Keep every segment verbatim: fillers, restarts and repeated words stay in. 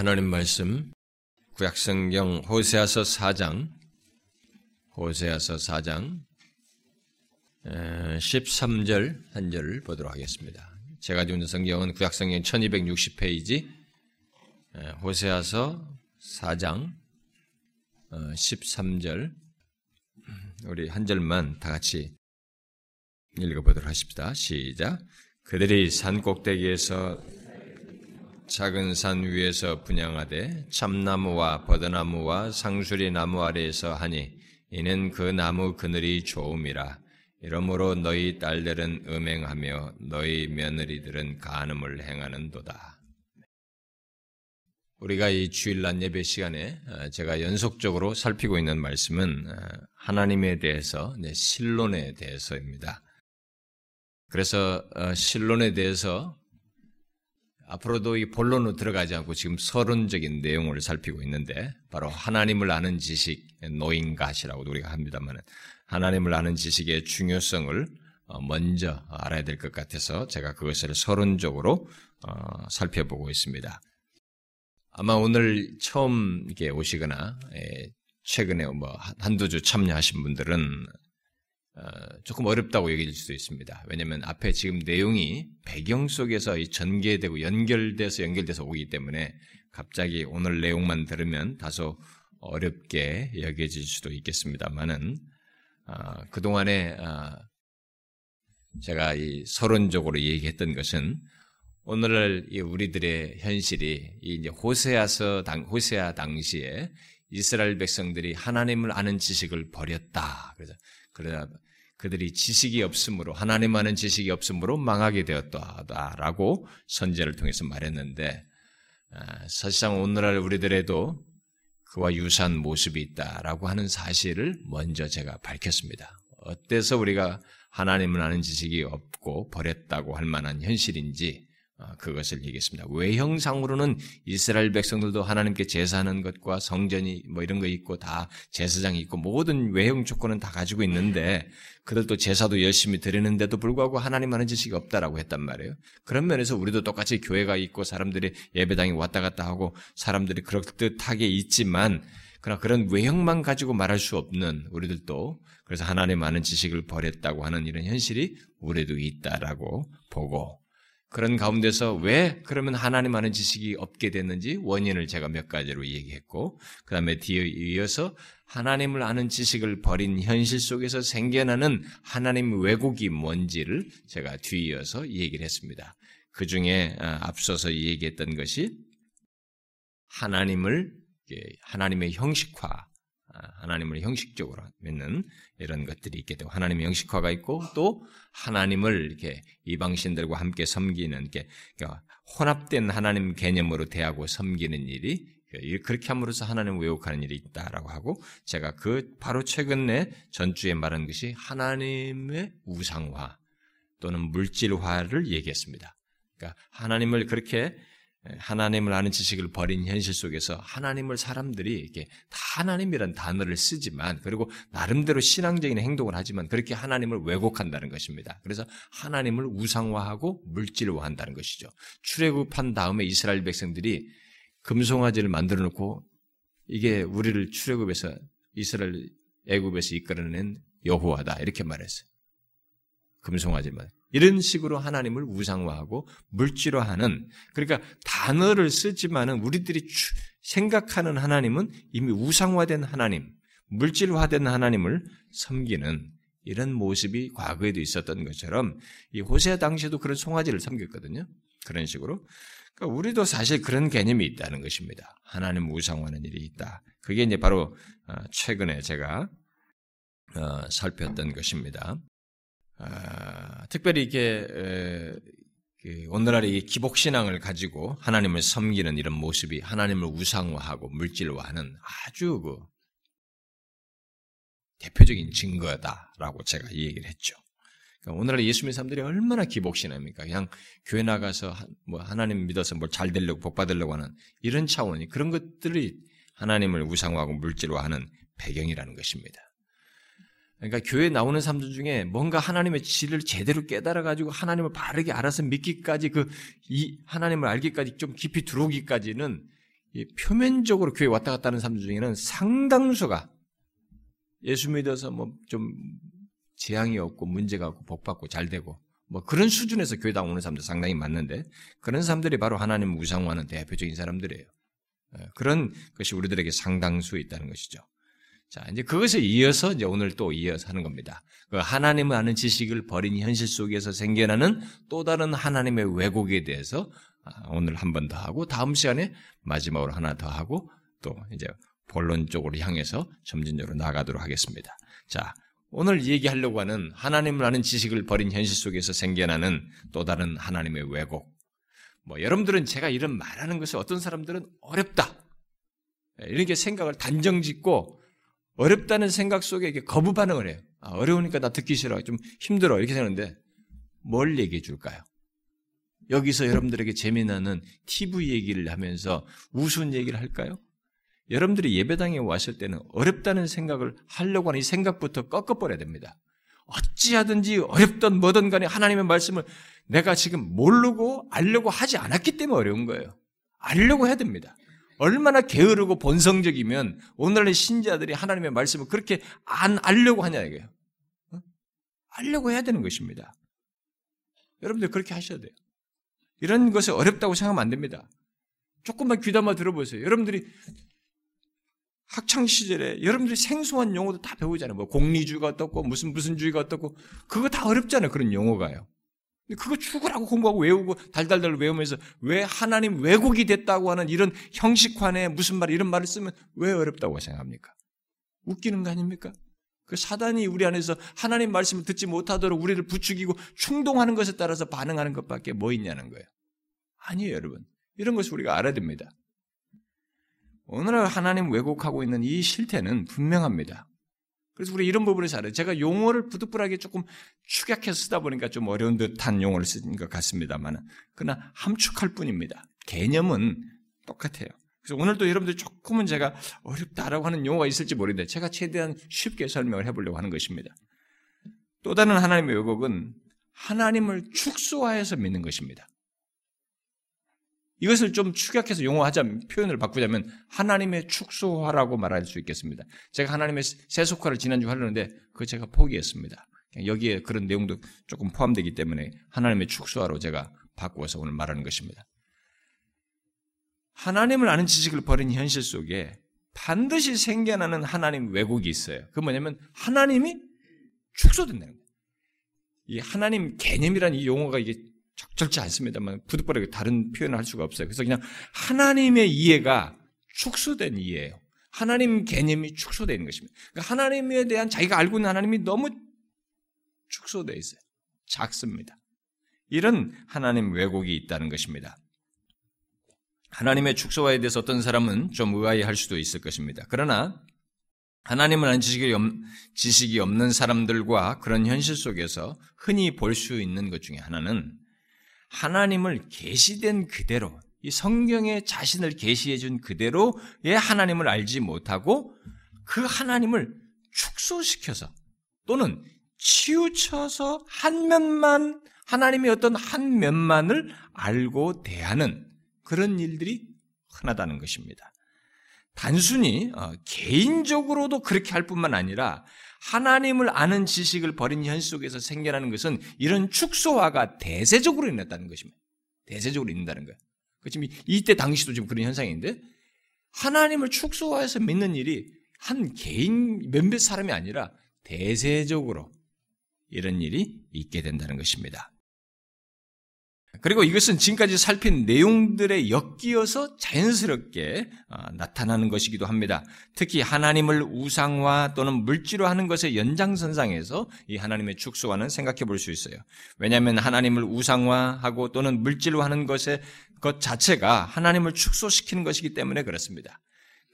하나님 말씀 구약성경 호세아서 사 장 호세아서 사 장 십삼 절 한 절을 보도록 하겠습니다. 제가 가지고 있는 성경은 구약성경 천이백육십 페이지 호세아서 사 장 십삼 절 우리 한 절만 다 같이 읽어보도록 하십시다. 시작. 그들이 산 꼭대기에서 작은 산 위에서 분양하되 참나무와 버드나무와 상수리 나무 아래에서 하니 이는 그 나무 그늘이 좋음이라. 이러므로 너희 딸들은 음행하며 너희 며느리들은 간음을 행하는도다. 우리가 이 주일날 예배 시간에 제가 연속적으로 살피고 있는 말씀은 하나님에 대해서, 신론에 대해서입니다. 그래서 신론에 대해서 앞으로도 이 본론으로 들어가지 않고 지금 서론적인 내용을 살피고 있는데, 바로 하나님을 아는 지식, 노인가시라고 우리가 합니다만, 하나님을 아는 지식의 중요성을 먼저 알아야 될 것 같아서 제가 그것을 서론적으로 살펴보고 있습니다. 아마 오늘 처음 이렇게 오시거나 최근에 뭐 한두 주 참여하신 분들은 조금 어렵다고 여길 수도 있습니다. 왜냐하면 앞에 지금 내용이 배경 속에서 전개되고 연결돼서 연결돼서 오기 때문에 갑자기 오늘 내용만 들으면 다소 어렵게 여겨질 수도 있겠습니다만은 어, 그동안에 어, 제가 이 서론적으로 얘기했던 것은 오늘날 이 우리들의 현실이 이 이제 호세아서 당, 호세아 당시에 이스라엘 백성들이 하나님을 아는 지식을 버렸다. 그래서 그러다 그들이 지식이 없으므로 하나님 아는 지식이 없으므로 망하게 되었다라고 선제를 통해서 말했는데 사실상 오늘날 우리들에도 그와 유사한 모습이 있다라고 하는 사실을 먼저 제가 밝혔습니다. 어때서 우리가 하나님을 아는 지식이 없고 버렸다고 할 만한 현실인지 그것을 얘기했습니다. 외형상으로는 이스라엘 백성들도 하나님께 제사하는 것과 성전이 뭐 이런 거 있고 다 제사장이 있고 모든 외형 조건은 다 가지고 있는데 그들도 제사도 열심히 드리는데도 불구하고 하나님 아는 지식이 없다라고 했단 말이에요. 그런 면에서 우리도 똑같이 교회가 있고 사람들이 예배당에 왔다 갔다 하고 사람들이 그럴듯하게 있지만 그러나 그런 외형만 가지고 말할 수 없는 우리들도 그래서 하나님 아는 지식을 버렸다고 하는 이런 현실이 우리도 있다라고 보고 그런 가운데서 왜 그러면 하나님 아는 지식이 없게 됐는지 원인을 제가 몇 가지로 얘기했고 그 다음에 뒤에 이어서 하나님을 아는 지식을 버린 현실 속에서 생겨나는 하나님 왜곡이 뭔지를 제가 뒤이어서 얘기를 했습니다. 그 중에 앞서서 얘기했던 것이 하나님을 하나님의 형식화 하나님을 형식적으로 믿는 이런 것들이 있게 되고 하나님의 형식화가 있고 또 하나님을 이렇게 이방신들과 함께 섬기는 이렇게 혼합된 하나님 개념으로 대하고 섬기는 일이 그렇게 함으로써 하나님을 왜곡하는 일이 있다라고 하고 제가 그 바로 최근에 전주에 말한 것이 하나님의 우상화 또는 물질화를 얘기했습니다. 그러니까 하나님을 그렇게 하나님을 아는 지식을 버린 현실 속에서 하나님을 사람들이 이렇게 다 하나님이란 단어를 쓰지만 그리고 나름대로 신앙적인 행동을 하지만 그렇게 하나님을 왜곡한다는 것입니다. 그래서 하나님을 우상화하고 물질화한다는 것이죠. 출애굽한 다음에 이스라엘 백성들이 금송아지를 만들어 놓고 이게 우리를 출애굽에서 이스라엘 애굽에서 이끌어낸 여호와다 이렇게 말했어요. 금송아지만. 이런 식으로 하나님을 우상화하고 물질화하는 그러니까 단어를 쓰지만은 우리들이 생각하는 하나님은 이미 우상화된 하나님, 물질화된 하나님을 섬기는 이런 모습이 과거에도 있었던 것처럼 이 호세아 당시에도 그런 송아지를 섬겼거든요. 그런 식으로. 그러니까 우리도 사실 그런 개념이 있다는 것입니다. 하나님 우상화하는 일이 있다. 그게 이제 바로 최근에 제가 살폈던 것입니다. 아, 특별히 이게 에, 그, 오늘날의 이 기복신앙을 가지고 하나님을 섬기는 이런 모습이 하나님을 우상화하고 물질화하는 아주 그 대표적인 증거다라고 제가 이 얘기를 했죠. 그러니까 오늘날 예수 믿는 사람들이 얼마나 기복신앙입니까? 그냥 교회 나가서 하, 뭐 하나님 믿어서 뭘 잘 되려고 복 받으려고 하는 이런 차원이 그런 것들이 하나님을 우상화하고 물질화하는 배경이라는 것입니다. 그러니까 교회에 나오는 사람들 중에 뭔가 하나님의 진리를 제대로 깨달아가지고 하나님을 바르게 알아서 믿기까지 그 이 하나님을 알기까지 좀 깊이 들어오기까지는 이 표면적으로 교회에 왔다 갔다 하는 사람들 중에는 상당수가 예수 믿어서 뭐 좀 재앙이 없고 문제가 없고 복받고 잘되고 뭐 그런 수준에서 교회 나오는 사람들 상당히 많는데 그런 사람들이 바로 하나님을 우상화하는 대표적인 사람들이에요. 그런 것이 우리들에게 상당수 있다는 것이죠. 자, 이제 그것에 이어서 이제 오늘 또 이어서 하는 겁니다. 그 하나님을 아는 지식을 버린 현실 속에서 생겨나는 또 다른 하나님의 왜곡에 대해서 오늘 한 번 더 하고 다음 시간에 마지막으로 하나 더 하고 또 이제 본론 쪽으로 향해서 점진적으로 나아가도록 하겠습니다. 자, 오늘 얘기하려고 하는 하나님을 아는 지식을 버린 현실 속에서 생겨나는 또 다른 하나님의 왜곡. 뭐 여러분들은 제가 이런 말하는 것을 어떤 사람들은 어렵다 이렇게 생각을 단정짓고 어렵다는 생각 속에 이렇게 거부 반응을 해요. 아, 어려우니까 나 듣기 싫어, 좀 힘들어 이렇게 생각하는데 뭘 얘기해 줄까요? 여기서 여러분들에게 재미나는 티비 얘기를 하면서 우스운 얘기를 할까요? 여러분들이 예배당에 왔을 때는 어렵다는 생각을 하려고 하는 이 생각부터 꺾어버려야 됩니다. 어찌하든지 어렵든 뭐든 간에 하나님의 말씀을 내가 지금 모르고 알려고 하지 않았기 때문에 어려운 거예요. 알려고 해야 됩니다. 얼마나 게으르고 본성적이면 오늘날 신자들이 하나님의 말씀을 그렇게 안 알려고 하냐 이거예요. 어? 알려고 해야 되는 것입니다. 여러분들 그렇게 하셔야 돼요. 이런 것을 어렵다고 생각하면 안 됩니다. 조금만 귀담아 들어보세요. 여러분들이 학창 시절에 여러분들이 생소한 용어도 다 배우잖아요. 뭐 공리주의가 어떻고 무슨 무슨 주의가 어떻고 그거 다 어렵잖아요. 그런 용어가요. 근데 그거 죽으라고 공부하고 외우고 달달달 외우면서 왜 하나님 왜곡이 됐다고 하는 이런 형식화에 무슨 말 이런 말을 쓰면 왜 어렵다고 생각합니까? 웃기는 거 아닙니까? 그 사단이 우리 안에서 하나님 말씀을 듣지 못하도록 우리를 부추기고 충동하는 것에 따라서 반응하는 것밖에 뭐 있냐는 거예요. 아니에요, 여러분. 이런 것을 우리가 알아야 됩니다. 오늘날 하나님 왜곡하고 있는 이 실태는 분명합니다. 그래서 우리 이런 부분을 잘해요. 제가 용어를 부득불하게 조금 축약해서 쓰다 보니까 좀 어려운 듯한 용어를 쓰는 것 같습니다만 그러나 함축할 뿐입니다. 개념은 똑같아요. 그래서 오늘도 여러분들 조금은 제가 어렵다라고 하는 용어가 있을지 모르는데 제가 최대한 쉽게 설명을 해보려고 하는 것입니다. 또 다른 하나님의 왜곡은 하나님을 축소화해서 믿는 것입니다. 이것을 좀 축약해서 용어하자면, 표현을 바꾸자면 하나님의 축소화라고 말할 수 있겠습니다. 제가 하나님의 세속화를 지난주에 하려는데 그거 제가 포기했습니다. 여기에 그런 내용도 조금 포함되기 때문에 하나님의 축소화로 제가 바꾸어서 오늘 말하는 것입니다. 하나님을 아는 지식을 버린 현실 속에 반드시 생겨나는 하나님 왜곡이 있어요. 그건 뭐냐면 하나님이 축소된다는 거예요. 이 하나님 개념이라는 이 용어가 이게 적절치 않습니다만 부득불하게 다른 표현을 할 수가 없어요. 그래서 그냥 하나님의 이해가 축소된 이해예요. 하나님 개념이 축소되어 있는 것입니다. 그러니까 하나님에 대한 자기가 알고 있는 하나님이 너무 축소되어 있어요. 작습니다. 이런 하나님 왜곡이 있다는 것입니다. 하나님의 축소화에 대해서 어떤 사람은 좀 의아해할 수도 있을 것입니다. 그러나 하나님을 아는 지식이 없는 사람들과 그런 현실 속에서 흔히 볼 수 있는 것 중에 하나는 하나님을 계시된 그대로 이 성경에 자신을 계시해 준 그대로의 하나님을 알지 못하고 그 하나님을 축소시켜서 또는 치우쳐서 한 면만 하나님의 어떤 한 면만을 알고 대하는 그런 일들이 흔하다는 것입니다. 단순히 개인적으로도 그렇게 할 뿐만 아니라 하나님을 아는 지식을 버린 현실 속에서 생겨나는 것은 이런 축소화가 대세적으로 일어났다는 것입니다. 대세적으로 일어난다는 거예요. 지금 이때 당시도 지금 그런 현상인데 하나님을 축소화해서 믿는 일이 한 개인 몇몇 사람이 아니라 대세적으로 이런 일이 있게 된다는 것입니다. 그리고 이것은 지금까지 살핀 내용들에 엮이어서 자연스럽게 나타나는 것이기도 합니다. 특히 하나님을 우상화 또는 물질화하는 것의 연장선상에서 이 하나님의 축소화는 생각해 볼 수 있어요. 왜냐하면 하나님을 우상화하고 또는 물질화하는 것의 것 자체가 하나님을 축소시키는 것이기 때문에 그렇습니다.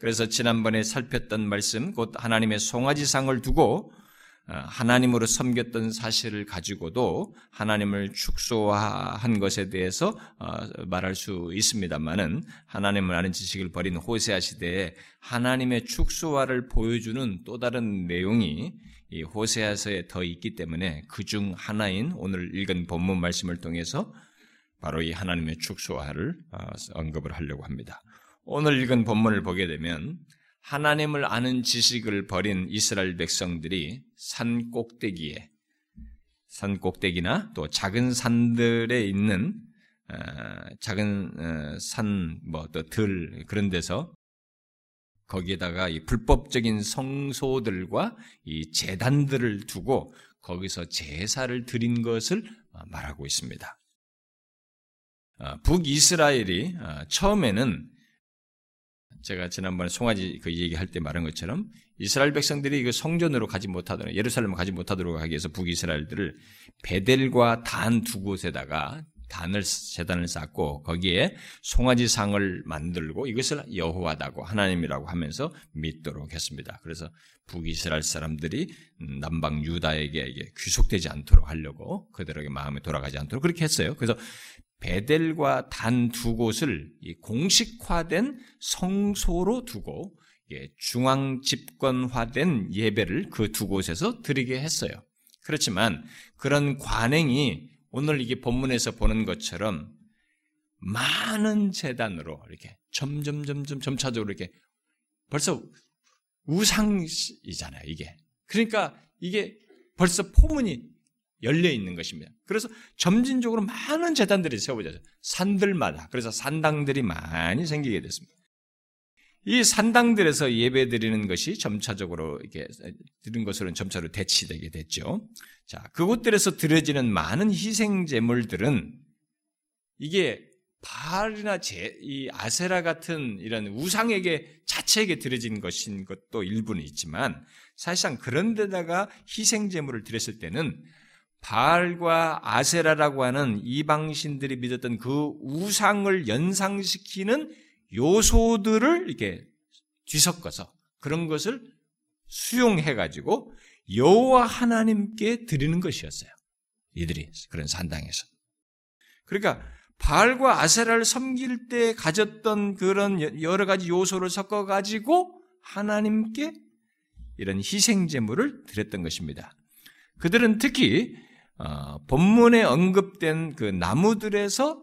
그래서 지난번에 살폈던 말씀, 곧 하나님의 송아지상을 두고 하나님으로 섬겼던 사실을 가지고도 하나님을 축소한 것에 대해서 말할 수 있습니다만은, 하나님을 아는 지식을 버린 호세아 시대에 하나님의 축소화를 보여주는 또 다른 내용이 이 호세아서에 더 있기 때문에 그중 하나인 오늘 읽은 본문 말씀을 통해서 바로 이 하나님의 축소화를 언급을 하려고 합니다. 오늘 읽은 본문을 보게 되면 하나님을 아는 지식을 버린 이스라엘 백성들이 산 꼭대기에, 산 꼭대기나 또 작은 산들에 있는, 어, 작은, 어, 산, 뭐, 또 들, 그런 데서 거기에다가 이 불법적인 성소들과 이 제단들을 두고 거기서 제사를 드린 것을 말하고 있습니다. 어, 북이스라엘이 어, 처음에는 제가 지난번에 송아지 그 얘기할 때 말한 것처럼 이스라엘 백성들이 그 성전으로 가지 못하도록, 예루살렘을 가지 못하도록 하기 위해서 북이스라엘들을 베델과 단 두 곳에다가 단을, 제단을 쌓고 거기에 송아지 상을 만들고 이것을 여호와다고, 하나님이라고 하면서 믿도록 했습니다. 그래서 북이스라엘 사람들이 남방 유다에게 귀속되지 않도록 하려고, 그들에게 마음이 돌아가지 않도록 그렇게 했어요. 그래서 베델과 단 두 곳을 공식화된 성소로 두고 중앙 집권화된 예배를 그 두 곳에서 드리게 했어요. 그렇지만 그런 관행이 오늘 이게 본문에서 보는 것처럼 많은 제단으로 이렇게 점점 점점 점차적으로 이렇게 벌써 우상이잖아요, 이게. 그러니까 이게 벌써 포문이 열려 있는 것입니다. 그래서 점진적으로 많은 제단들이 세워져요. 산들마다. 그래서 산당들이 많이 생기게 됐습니다. 이 산당들에서 예배 드리는 것이 점차적으로 이렇게 드린 것으로는 점차로 대치되게 됐죠. 자, 그곳들에서 드려지는 많은 희생 제물들은 이게 바알이나 제, 이 아세라 같은 이런 우상에게 자체에게 드려진 것인 것도 일부는 있지만, 사실상 그런 데다가 희생 제물을 드렸을 때는 바알과 아세라라고 하는 이방신들이 믿었던 그 우상을 연상시키는 요소들을 이렇게 뒤섞어서 그런 것을 수용해가지고 여호와 하나님께 드리는 것이었어요, 이들이 그런 산당에서. 그러니까 바알과 아세라를 섬길 때 가졌던 그런 여러 가지 요소를 섞어가지고 하나님께 이런 희생제물을 드렸던 것입니다. 그들은 특히 어, 본문에 언급된 그 나무들에서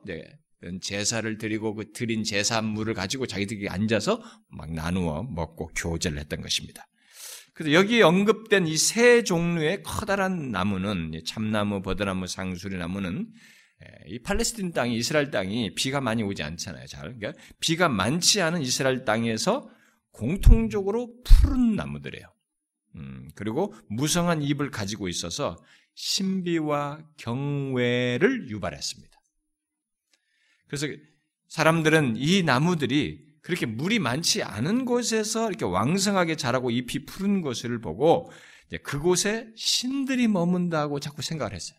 제사를 드리고 그 드린 제사물을 가지고 자기들이 앉아서 막 나누어 먹고 교제를 했던 것입니다. 그래서 여기 언급된 이 세 종류의 커다란 나무는, 참나무, 버드나무, 상수리 나무는 이 팔레스틴 땅이, 이스라엘 땅이 비가 많이 오지 않잖아요, 잘. 그러니까 비가 많지 않은 이스라엘 땅에서 공통적으로 푸른 나무들이에요. 음, 그리고 무성한 잎을 가지고 있어서 신비와 경외를 유발했습니다. 그래서 사람들은 이 나무들이 그렇게 물이 많지 않은 곳에서 이렇게 왕성하게 자라고 잎이 푸른 것을 보고 이제 그곳에 신들이 머문다고 자꾸 생각을 했어요.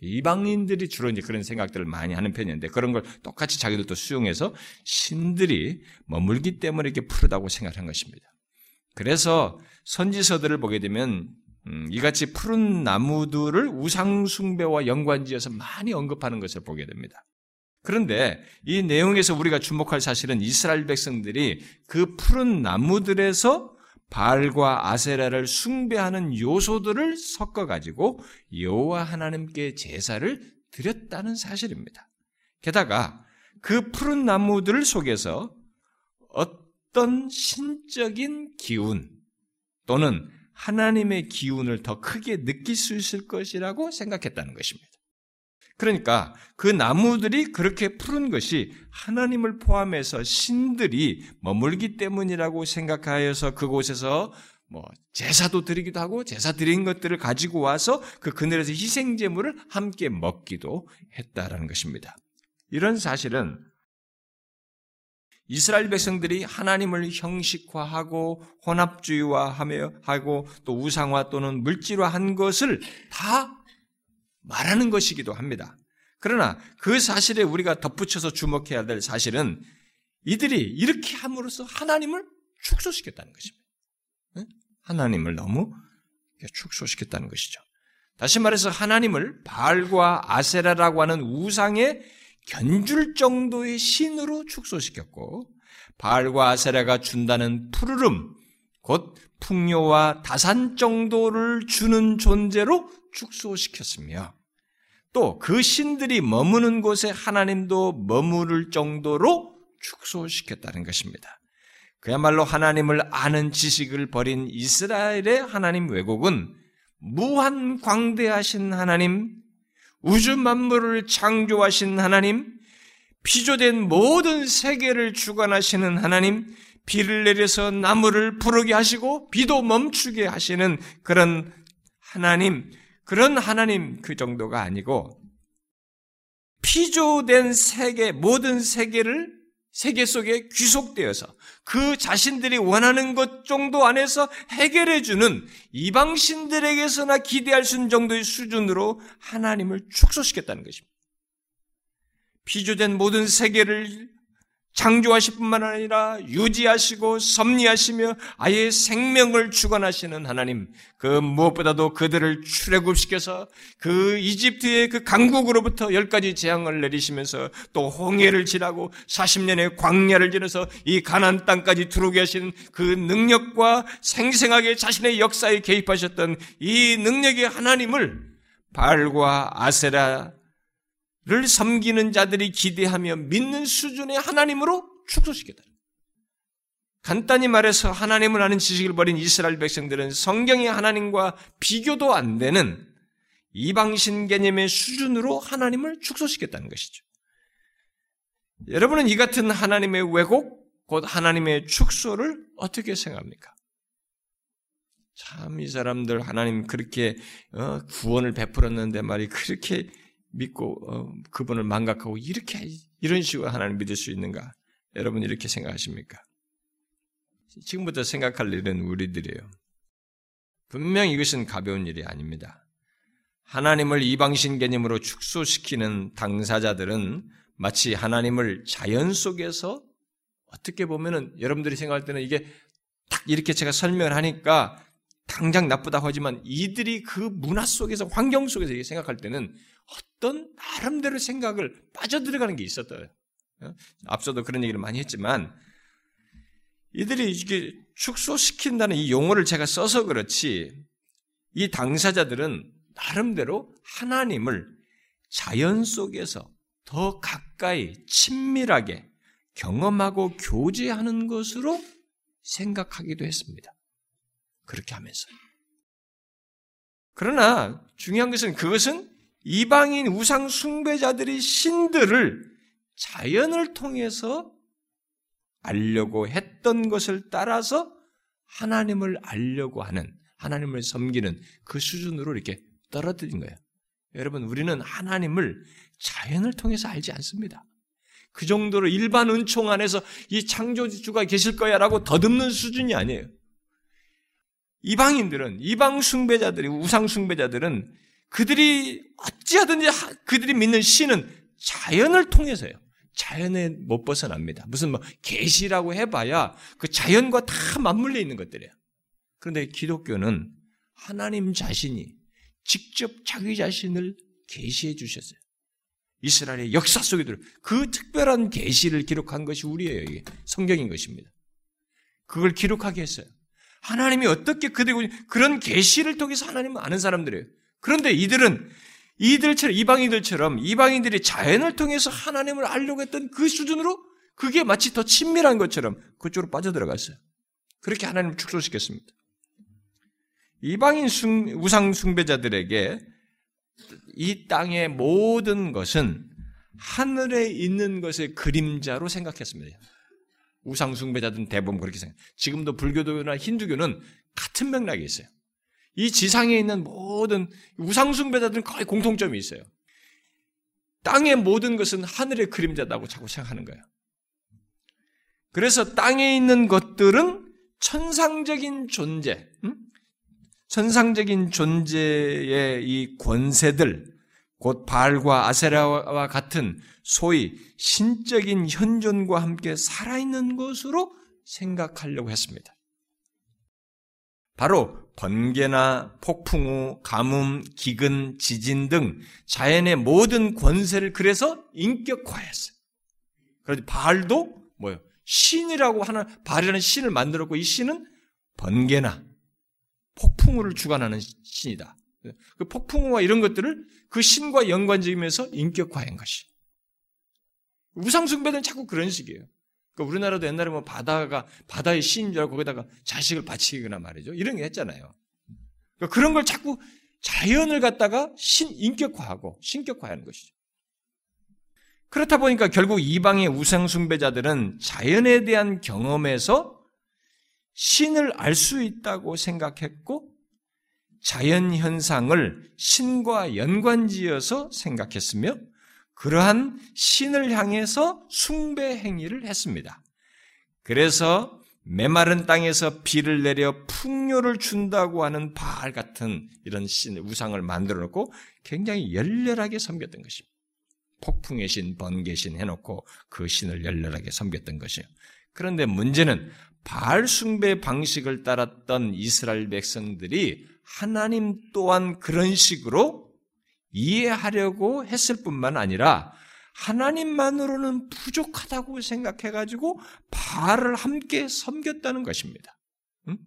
이방인들이 주로 이제 그런 생각들을 많이 하는 편이었는데, 그런 걸 똑같이 자기들도 수용해서 신들이 머물기 때문에 이렇게 푸르다고 생각한 것입니다. 그래서 선지서들을 보게 되면 음, 이같이 푸른 나무들을 우상숭배와 연관지어서 많이 언급하는 것을 보게 됩니다. 그런데 이 내용에서 우리가 주목할 사실은 이스라엘 백성들이 그 푸른 나무들에서 바알과 아세라를 숭배하는 요소들을 섞어가지고 여호와 하나님께 제사를 드렸다는 사실입니다. 게다가 그 푸른 나무들 속에서 어떤 어떤 신적인 기운 또는 하나님의 기운을 더 크게 느낄 수 있을 것이라고 생각했다는 것입니다. 그러니까 그 나무들이 그렇게 푸른 것이 하나님을 포함해서 신들이 머물기 때문이라고 생각하여서 그곳에서 뭐 제사도 드리기도 하고, 제사 드린 것들을 가지고 와서 그 그늘에서 희생제물을 함께 먹기도 했다라는 것입니다. 이런 사실은 이스라엘 백성들이 하나님을 형식화하고 혼합주의화하며 하고 또 우상화 또는 물질화한 것을 다 말하는 것이기도 합니다. 그러나 그 사실에 우리가 덧붙여서 주목해야 될 사실은 이들이 이렇게 함으로써 하나님을 축소시켰다는 것입니다. 하나님을 너무 축소시켰다는 것이죠. 다시 말해서 하나님을 바알과 아세라라고 하는 우상의 견줄 정도의 신으로 축소시켰고, 바알과 아세라가 준다는 푸르름, 곧 풍요와 다산 정도를 주는 존재로 축소시켰으며, 또 그 신들이 머무는 곳에 하나님도 머무를 정도로 축소시켰다는 것입니다. 그야말로 하나님을 아는 지식을 버린 이스라엘의 하나님 왜곡은 무한 광대하신 하나님, 우주 만물을 창조하신 하나님, 피조된 모든 세계를 주관하시는 하나님, 비를 내려서 나무를 부르게 하시고 비도 멈추게 하시는 그런 하나님, 그런 하나님 그 정도가 아니고 피조된 세계, 모든 세계를 세계 속에 귀속되어서 그 자신들이 원하는 것 정도 안에서 해결해주는 이방신들에게서나 기대할 수 있는 정도의 수준으로 하나님을 축소시켰다는 것입니다. 피조된 모든 세계를 창조하실 뿐만 아니라 유지하시고 섭리하시며 아예 생명을 주관하시는 하나님, 그 무엇보다도 그들을 출애굽시켜서 그 이집트의 그 강국으로부터 열 가지 재앙을 내리시면서 또 홍해를 지나고 사십 년의 광야를 지나서 이 가나안 땅까지 들어오게 하신 그 능력과 생생하게 자신의 역사에 개입하셨던 이 능력의 하나님을 바알과 아세라 를 섬기는 자들이 기대하며 믿는 수준의 하나님으로 축소시켰다. 간단히 말해서 하나님을 아는 지식을 버린 이스라엘 백성들은 성경의 하나님과 비교도 안 되는 이방신 개념의 수준으로 하나님을 축소시켰다는 것이죠. 여러분은 이 같은 하나님의 왜곡, 곧 하나님의 축소를 어떻게 생각합니까? 참, 이 사람들 하나님 그렇게 어, 구원을 베풀었는데 말이 그렇게 믿고 어, 그분을 망각하고 이렇게 이런 식으로 하나님을 믿을 수 있는가? 여러분 이렇게 생각하십니까? 지금부터 생각할 일은 우리들이에요. 분명 이것은 가벼운 일이 아닙니다. 하나님을 이방신 개념으로 축소시키는 당사자들은 마치 하나님을 자연 속에서 어떻게 보면은 여러분들이 생각할 때는 이게 딱 이렇게 제가 설명을 하니까 당장 나쁘다고 하지만 이들이 그 문화 속에서 환경 속에서 생각할 때는 어떤 나름대로 생각을 빠져들어가는 게 있었다. 앞서도 그런 얘기를 많이 했지만 이들이 이렇게 축소시킨다는 이 용어를 제가 써서 그렇지 이 당사자들은 나름대로 하나님을 자연 속에서 더 가까이 친밀하게 경험하고 교제하는 것으로 생각하기도 했습니다. 그렇게 하면서. 그러나 중요한 것은 그것은 이방인 우상 숭배자들이 신들을 자연을 통해서 알려고 했던 것을 따라서 하나님을 알려고 하는, 하나님을 섬기는 그 수준으로 이렇게 떨어뜨린 거예요. 여러분, 우리는 하나님을 자연을 통해서 알지 않습니다. 그 정도로 일반 은총 안에서 이 창조주가 계실 거야 라고 더듬는 수준이 아니에요. 이방인들은, 이방 숭배자들이, 우상 숭배자들은 그들이 어찌하든지 그들이 믿는 신은 자연을 통해서요. 자연에 못 벗어납니다. 무슨 뭐 계시라고 해봐야 그 자연과 다 맞물려 있는 것들이에요. 그런데 기독교는 하나님 자신이 직접 자기 자신을 계시해 주셨어요. 이스라엘의 역사 속에 들어 그 특별한 계시를 기록한 것이 우리예요. 이게 성경인 것입니다. 그걸 기록하게 했어요. 하나님이 어떻게 그들이 그런 계시를 통해서 하나님을 아는 사람들이에요. 그런데 이들은 이들처럼 이방인들처럼 이방인들이 자연을 통해서 하나님을 알려고 했던 그 수준으로 그게 마치 더 친밀한 것처럼 그쪽으로 빠져들어갔어요. 그렇게 하나님을 축소시켰습니다. 이방인 숭, 우상 숭배자들에게 이 땅의 모든 것은 하늘에 있는 것의 그림자로 생각했습니다. 우상 숭배자들은 대부분 그렇게 생각해요. 지금도 불교도나 힌두교는 같은 맥락에 있어요. 이 지상에 있는 모든 우상 숭배자들은 거의 공통점이 있어요. 땅의 모든 것은 하늘의 그림자다고 자꾸 생각하는 거예요. 그래서 땅에 있는 것들은 천상적인 존재, 음? 천상적인 존재의 이 권세들, 곧 바알과 아세라와 같은 소위 신적인 현존과 함께 살아있는 것으로 생각하려고 했습니다. 바로 번개나 폭풍우, 가뭄, 기근, 지진 등 자연의 모든 권세를 그래서 인격화했어요. 그래서 바알도 뭐예요? 신이라고 하나, 바알이라는 신을 만들었고 이 신은 번개나 폭풍우를 주관하는 신이다. 그 폭풍우와 이런 것들을 그 신과 연관지으면서 인격화한 것이. 우상숭배는 자꾸 그런 식이에요. 그러니까 우리나라도 옛날에 뭐 바다가, 바다의 신인 줄 알고 거기다가 자식을 바치거나 말이죠. 이런 게 했잖아요. 그러니까 그런 걸 자꾸 자연을 갖다가 신, 인격화하고 신격화하는 것이죠. 그렇다 보니까 결국 이방의 우상숭배자들은 자연에 대한 경험에서 신을 알 수 있다고 생각했고 자연 현상을 신과 연관지어서 생각했으며 그러한 신을 향해서 숭배 행위를 했습니다. 그래서 메마른 땅에서 비를 내려 풍요를 준다고 하는 바알 같은 이런 신, 우상을 만들어 놓고 굉장히 열렬하게 섬겼던 것입니다. 폭풍의 신, 번개신 해놓고 그 신을 열렬하게 섬겼던 것이에요. 그런데 문제는 바알 숭배 방식을 따랐던 이스라엘 백성들이 하나님 또한 그런 식으로 이해하려고 했을 뿐만 아니라 하나님만으로는 부족하다고 생각해가지고 바알을 함께 섬겼다는 것입니다. 음?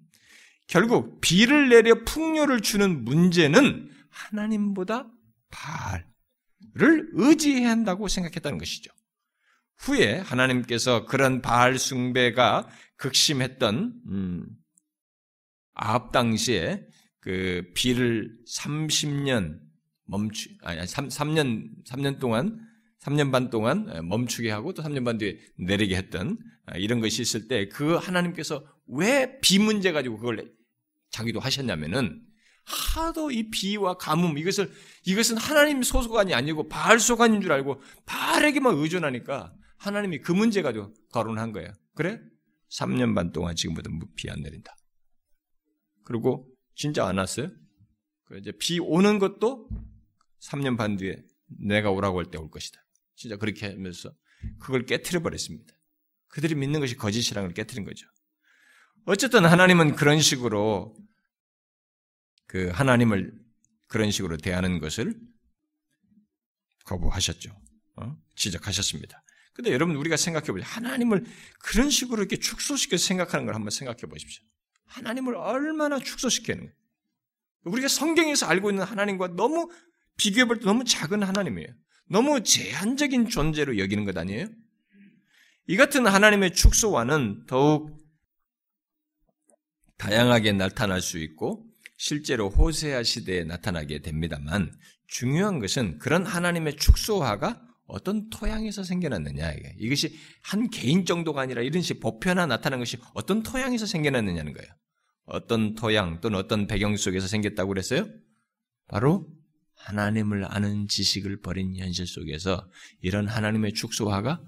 결국 비를 내려 풍요를 주는 문제는 하나님보다 바알을 의지해야 한다고 생각했다는 것이죠. 후에 하나님께서 그런 바알 숭배가 극심했던 음, 아합 당시에 그 비를 삼십 년 멈추 아니 삼 년 삼 년 동안 삼 년 반 동안 멈추게 하고 또 삼 년 반 뒤에 내리게 했던 이런 것이 있을 때 그 하나님께서 왜 비 문제 가지고 그걸 자기도 하셨냐면은 하도 이 비와 가뭄 이것을 이것은 하나님 소관이 아니고 바알 소관인 줄 알고 바알에게만 의존하니까 하나님이 그 문제 가지고 거론한 거예요. 그래? 삼 년 반 동안 지금부터 비 안 내린다. 그리고 진짜 안 왔어요? 이제 비 오는 것도 삼 년 반 뒤에 내가 오라고 할 때 올 것이다. 진짜 그렇게 하면서 그걸 깨트려버렸습니다. 그들이 믿는 것이 거짓이라는 걸 깨트린 거죠. 어쨌든 하나님은 그런 식으로 그 하나님을 그런 식으로 대하는 것을 거부하셨죠. 어? 지적하셨습니다. 근데 여러분 우리가 생각해 보세요. 하나님을 그런 식으로 이렇게 축소시켜서 생각하는 걸 한번 생각해 보십시오. 하나님을 얼마나 축소시키는 거예요. 우리가 성경에서 알고 있는 하나님과 너무 비교해 볼 때 너무 작은 하나님이에요. 너무 제한적인 존재로 여기는 것 아니에요? 이 같은 하나님의 축소와는 더욱 다양하게 나타날 수 있고 실제로 호세아 시대에 나타나게 됩니다만 중요한 것은 그런 하나님의 축소화가 어떤 토양에서 생겨났느냐. 이것이 한 개인 정도가 아니라 이런 식 보편화 나타난 것이 어떤 토양에서 생겨났느냐는 거예요. 어떤 토양 또는 어떤 배경 속에서 생겼다고 그랬어요? 바로 하나님을 아는 지식을 버린 현실 속에서 이런 하나님의 축소화가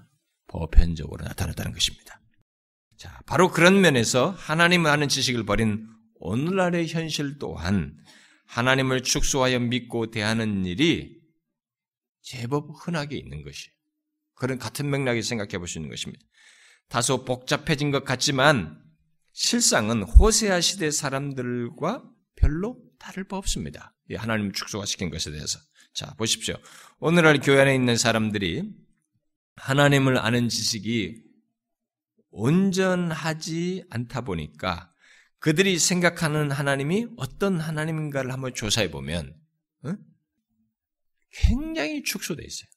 보편적으로 나타났다는 것입니다. 자, 바로 그런 면에서 하나님을 아는 지식을 버린 오늘날의 현실 또한 하나님을 축소하여 믿고 대하는 일이 제법 흔하게 있는 것이에요. 그런 같은 맥락에 생각해 볼 수 있는 것입니다. 다소 복잡해진 것 같지만 실상은 호세아 시대 사람들과 별로 다를 바 없습니다. 하나님 축소화시킨 것에 대해서. 자, 보십시오. 오늘날 교회 안에 있는 사람들이 하나님을 아는 지식이 온전하지 않다 보니까 그들이 생각하는 하나님이 어떤 하나님인가를 한번 조사해 보면 응? 굉장히 축소되어 있어요.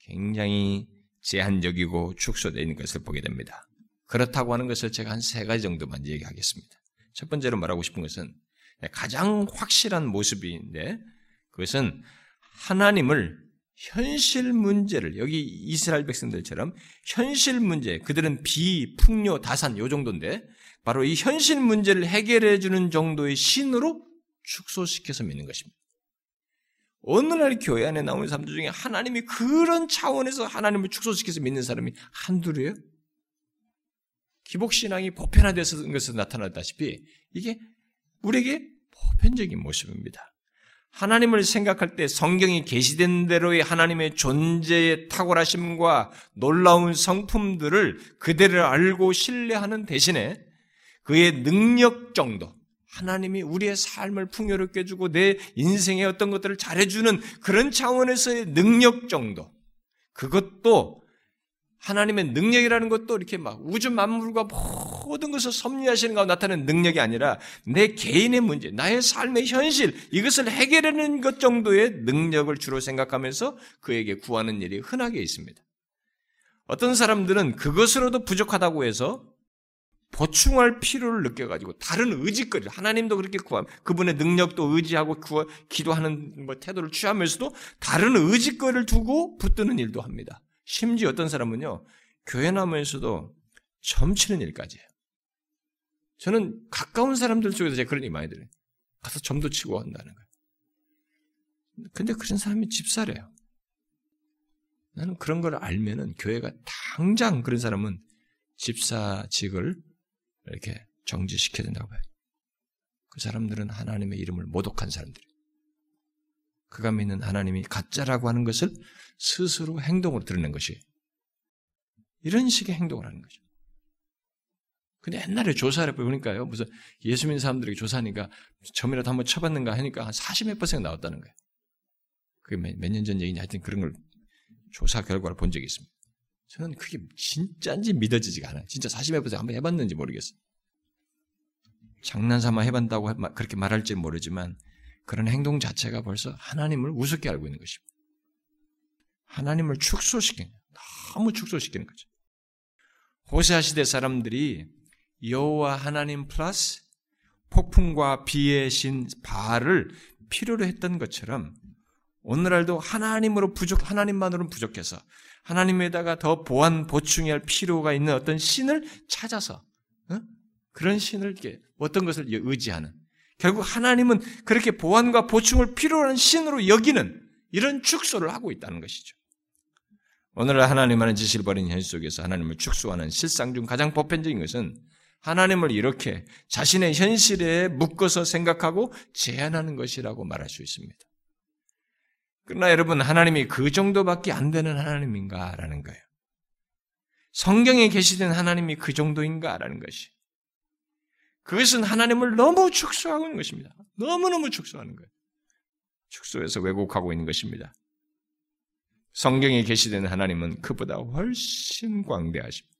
굉장히 제한적이고 축소되어 있는 것을 보게 됩니다. 그렇다고 하는 것을 제가 한 세 가지 정도만 얘기하겠습니다. 첫 번째로 말하고 싶은 것은 가장 확실한 모습인데 그것은 하나님을 현실 문제를 여기 이스라엘 백성들처럼 현실 문제 그들은 비, 풍요, 다산 요 정도인데 바로 이 현실 문제를 해결해 주는 정도의 신으로 축소시켜서 믿는 것입니다. 오늘날 교회 안에 나오는 사람들 중에 하나님이 그런 차원에서 하나님을 축소시켜서 믿는 사람이 한둘이에요? 기복신앙이 보편화돼서 그런 것에서 나타났다시피 이게 우리에게 보편적인 모습입니다. 하나님을 생각할 때 성경이 계시된 대로의 하나님의 존재의 탁월하심과 놀라운 성품들을 그대로 알고 신뢰하는 대신에 그의 능력 정도, 하나님이 우리의 삶을 풍요롭게 해주고 내 인생의 어떤 것들을 잘해주는 그런 차원에서의 능력 정도, 그것도 하나님의 능력이라는 것도 이렇게 막 우주 만물과 모든 것을 섭리하시는 가운데 나타나는 능력이 아니라 내 개인의 문제, 나의 삶의 현실, 이것을 해결하는 것 정도의 능력을 주로 생각하면서 그에게 구하는 일이 흔하게 있습니다. 어떤 사람들은 그것으로도 부족하다고 해서 보충할 필요를 느껴가지고 다른 의지거리를, 하나님도 그렇게 구하면 그분의 능력도 의지하고 구하, 기도하는 뭐 태도를 취하면서도 다른 의지거리를 두고 붙드는 일도 합니다. 심지어 어떤 사람은요, 교회 나면서도 점치는 일까지 해요. 저는 가까운 사람들 쪽에서 제가 그런 얘기 많이 들어요. 가서 점도 치고 한다는 거예요. 근데 그런 사람이 집사래요. 나는 그런 걸 알면은 교회가 당장 그런 사람은 집사직을 이렇게 정지시켜야 된다고 봐요. 그 사람들은 하나님의 이름을 모독한 사람들이에요. 그가 믿는 하나님이 가짜라고 하는 것을 스스로 행동으로 드러낸 것이 이런 식의 행동을 하는 거죠. 근데 옛날에 조사를 해보니까요, 무슨 예수 믿는 사람들에게 조사하니까 점이라도 한번 쳐봤는가 하니까 한 사십 몇 퍼센트 나왔다는 거예요. 그게 몇 년 전 얘기냐, 하여튼 그런 걸 조사 결과를 본 적이 있습니다. 저는 그게 진짜인지 믿어지지가 않아요. 진짜 사십 몇 퍼센트 한번 해봤는지 모르겠어요. 장난삼아 해봤다고 그렇게 말할지 모르지만 그런 행동 자체가 벌써 하나님을 우습게 알고 있는 것입니다. 하나님을 축소시키는, 너무 축소시키는 거죠. 호세아 시대 사람들이 여호와 하나님 플러스 폭풍과 비의 신 바알을 필요로 했던 것처럼 오늘날도 하나님으로 부족, 하나님만으로는 부족해서 하나님에다가 더 보완, 보충할 필요가 있는 어떤 신을 찾아서, 어? 그런 신을 이렇게 어떤 것을 의지하는, 결국 하나님은 그렇게 보완과 보충을 필요로 하는 신으로 여기는 이런 축소를 하고 있다는 것이죠. 오늘날 하나님만의 지시를 버린 현실 속에서 하나님을 축소하는 실상 중 가장 보편적인 것은 하나님을 이렇게 자신의 현실에 묶어서 생각하고 제한하는 것이라고 말할 수 있습니다. 그러나 여러분, 하나님이 그 정도밖에 안 되는 하나님인가라는 거예요. 성경에 계시된 하나님이 그 정도인가라는 것이. 그것은 하나님을 너무 축소하고 있는 것입니다. 너무너무 축소하는 거예요. 축소해서 왜곡하고 있는 것입니다. 성경에 계시된 하나님은 그보다 훨씬 광대하십니다.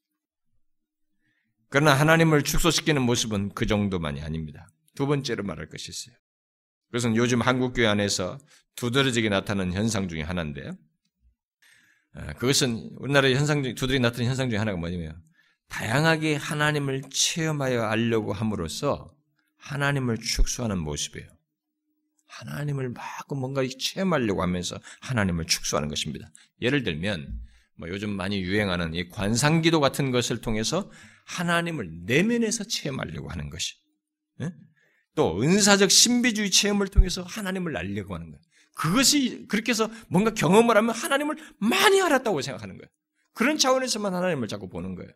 그러나 하나님을 축소시키는 모습은 그 정도만이 아닙니다. 두 번째로 말할 것이 있어요. 그것은 요즘 한국교회 안에서 두드러지게 나타나는 현상 중에 하나인데요. 그것은 우리나라의 현상 중, 두드러지게 나타나는 현상 중에 하나가 뭐냐면, 다양하게 하나님을 체험하여 알려고 함으로써 하나님을 축소하는 모습이에요. 하나님을 막 뭔가 체험하려고 하면서 하나님을 축소하는 것입니다. 예를 들면 뭐 요즘 많이 유행하는 이 관상기도 같은 것을 통해서 하나님을 내면에서 체험하려고 하는 것이, 네? 또 은사적 신비주의 체험을 통해서 하나님을 알려고 하는 거예요. 그것이 그렇게 해서 뭔가 경험을 하면 하나님을 많이 알았다고 생각하는 거예요. 그런 차원에서만 하나님을 자꾸 보는 거예요.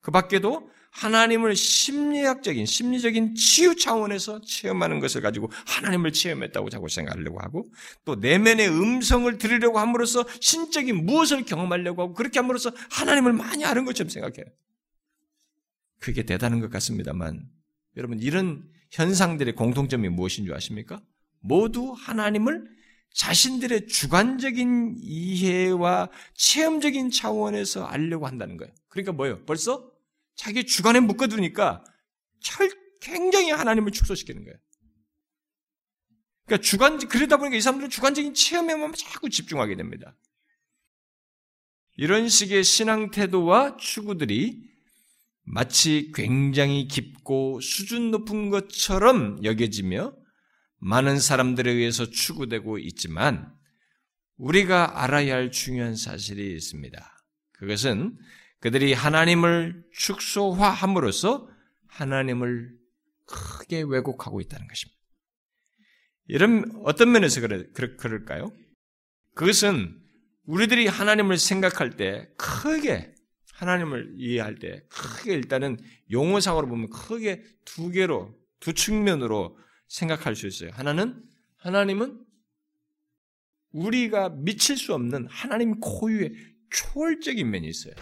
그 밖에도 하나님을 심리학적인, 심리적인 치유 차원에서 체험하는 것을 가지고 하나님을 체험했다고 자꾸 생각하려고 하고, 또 내면의 음성을 들으려고 함으로써 신적인 무엇을 경험하려고 하고, 그렇게 함으로써 하나님을 많이 아는 것처럼 생각해요. 그게 대단한 것 같습니다만, 여러분, 이런 현상들의 공통점이 무엇인 줄 아십니까? 모두 하나님을 자신들의 주관적인 이해와 체험적인 차원에서 알려고 한다는 거예요. 그러니까 뭐예요? 벌써 자기 주관에 묶어두니까 철, 굉장히 하나님을 축소시키는 거예요. 그러니까 주관, 그러다 보니까 이 사람들은 주관적인 체험에만 자꾸 집중하게 됩니다. 이런 식의 신앙 태도와 추구들이 마치 굉장히 깊고 수준 높은 것처럼 여겨지며 많은 사람들에 의해서 추구되고 있지만, 우리가 알아야 할 중요한 사실이 있습니다. 그것은 그들이 하나님을 축소화함으로써 하나님을 크게 왜곡하고 있다는 것입니다. 이런 어떤 면에서 그래, 그럴까요? 그것은 우리들이 하나님을 생각할 때 크게, 하나님을 이해할 때 크게, 일단은 용어상으로 보면 크게 두 개로, 두 측면으로 생각할 수 있어요. 하나는, 하나님은 우리가 미칠 수 없는 하나님 고유의 초월적인 면이 있어요.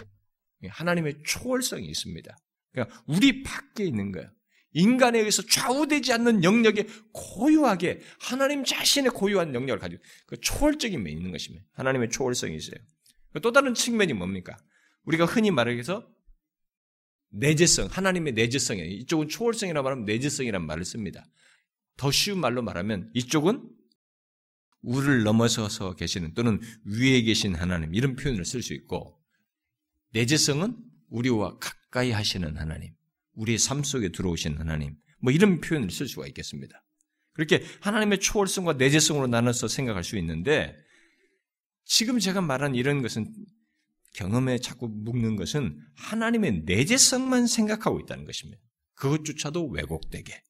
하나님의 초월성이 있습니다. 그러니까 우리 밖에 있는 거예요. 인간에 의해서 좌우되지 않는 영역에 고유하게 하나님 자신의 고유한 영역을 가지고 그 초월적인 면이 있는 것입니다. 하나님의 초월성이 있어요. 또 다른 측면이 뭡니까? 우리가 흔히 말해서 내재성, 하나님의 내재성이에요. 이쪽은 초월성이라고 말하면 내재성이라는 말을 씁니다. 더 쉬운 말로 말하면 이쪽은 우를 넘어서서 계시는 또는 위에 계신 하나님, 이런 표현을 쓸 수 있고, 내재성은 우리와 가까이 하시는 하나님, 우리의 삶 속에 들어오신 하나님, 뭐 이런 표현을 쓸 수가 있겠습니다. 그렇게 하나님의 초월성과 내재성으로 나눠서 생각할 수 있는데, 지금 제가 말한 이런 것은 경험에 자꾸 묶는 것은 하나님의 내재성만 생각하고 있다는 것입니다. 그것조차도 왜곡되게.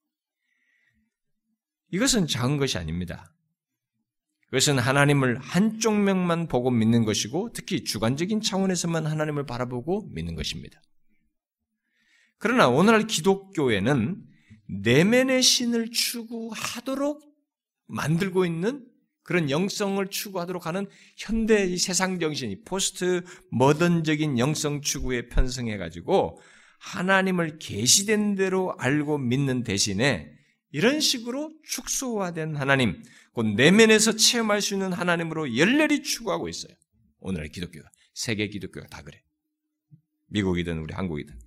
이것은 작은 것이 아닙니다. 그것은 하나님을 한쪽 면만 보고 믿는 것이고 특히 주관적인 차원에서만 하나님을 바라보고 믿는 것입니다. 그러나 오늘날 기독교에는 내면의 신을 추구하도록 만들고 있는 그런 영성을 추구하도록 하는 현대 이 세상 정신이 포스트 모던적인 영성 추구에 편성해가지고 하나님을 계시된 대로 알고 믿는 대신에 이런 식으로 축소화된 하나님, 곧 내면에서 체험할 수 있는 하나님으로 열렬히 추구하고 있어요. 오늘의 기독교가, 세계 기독교가 다 그래. 미국이든 우리 한국이든.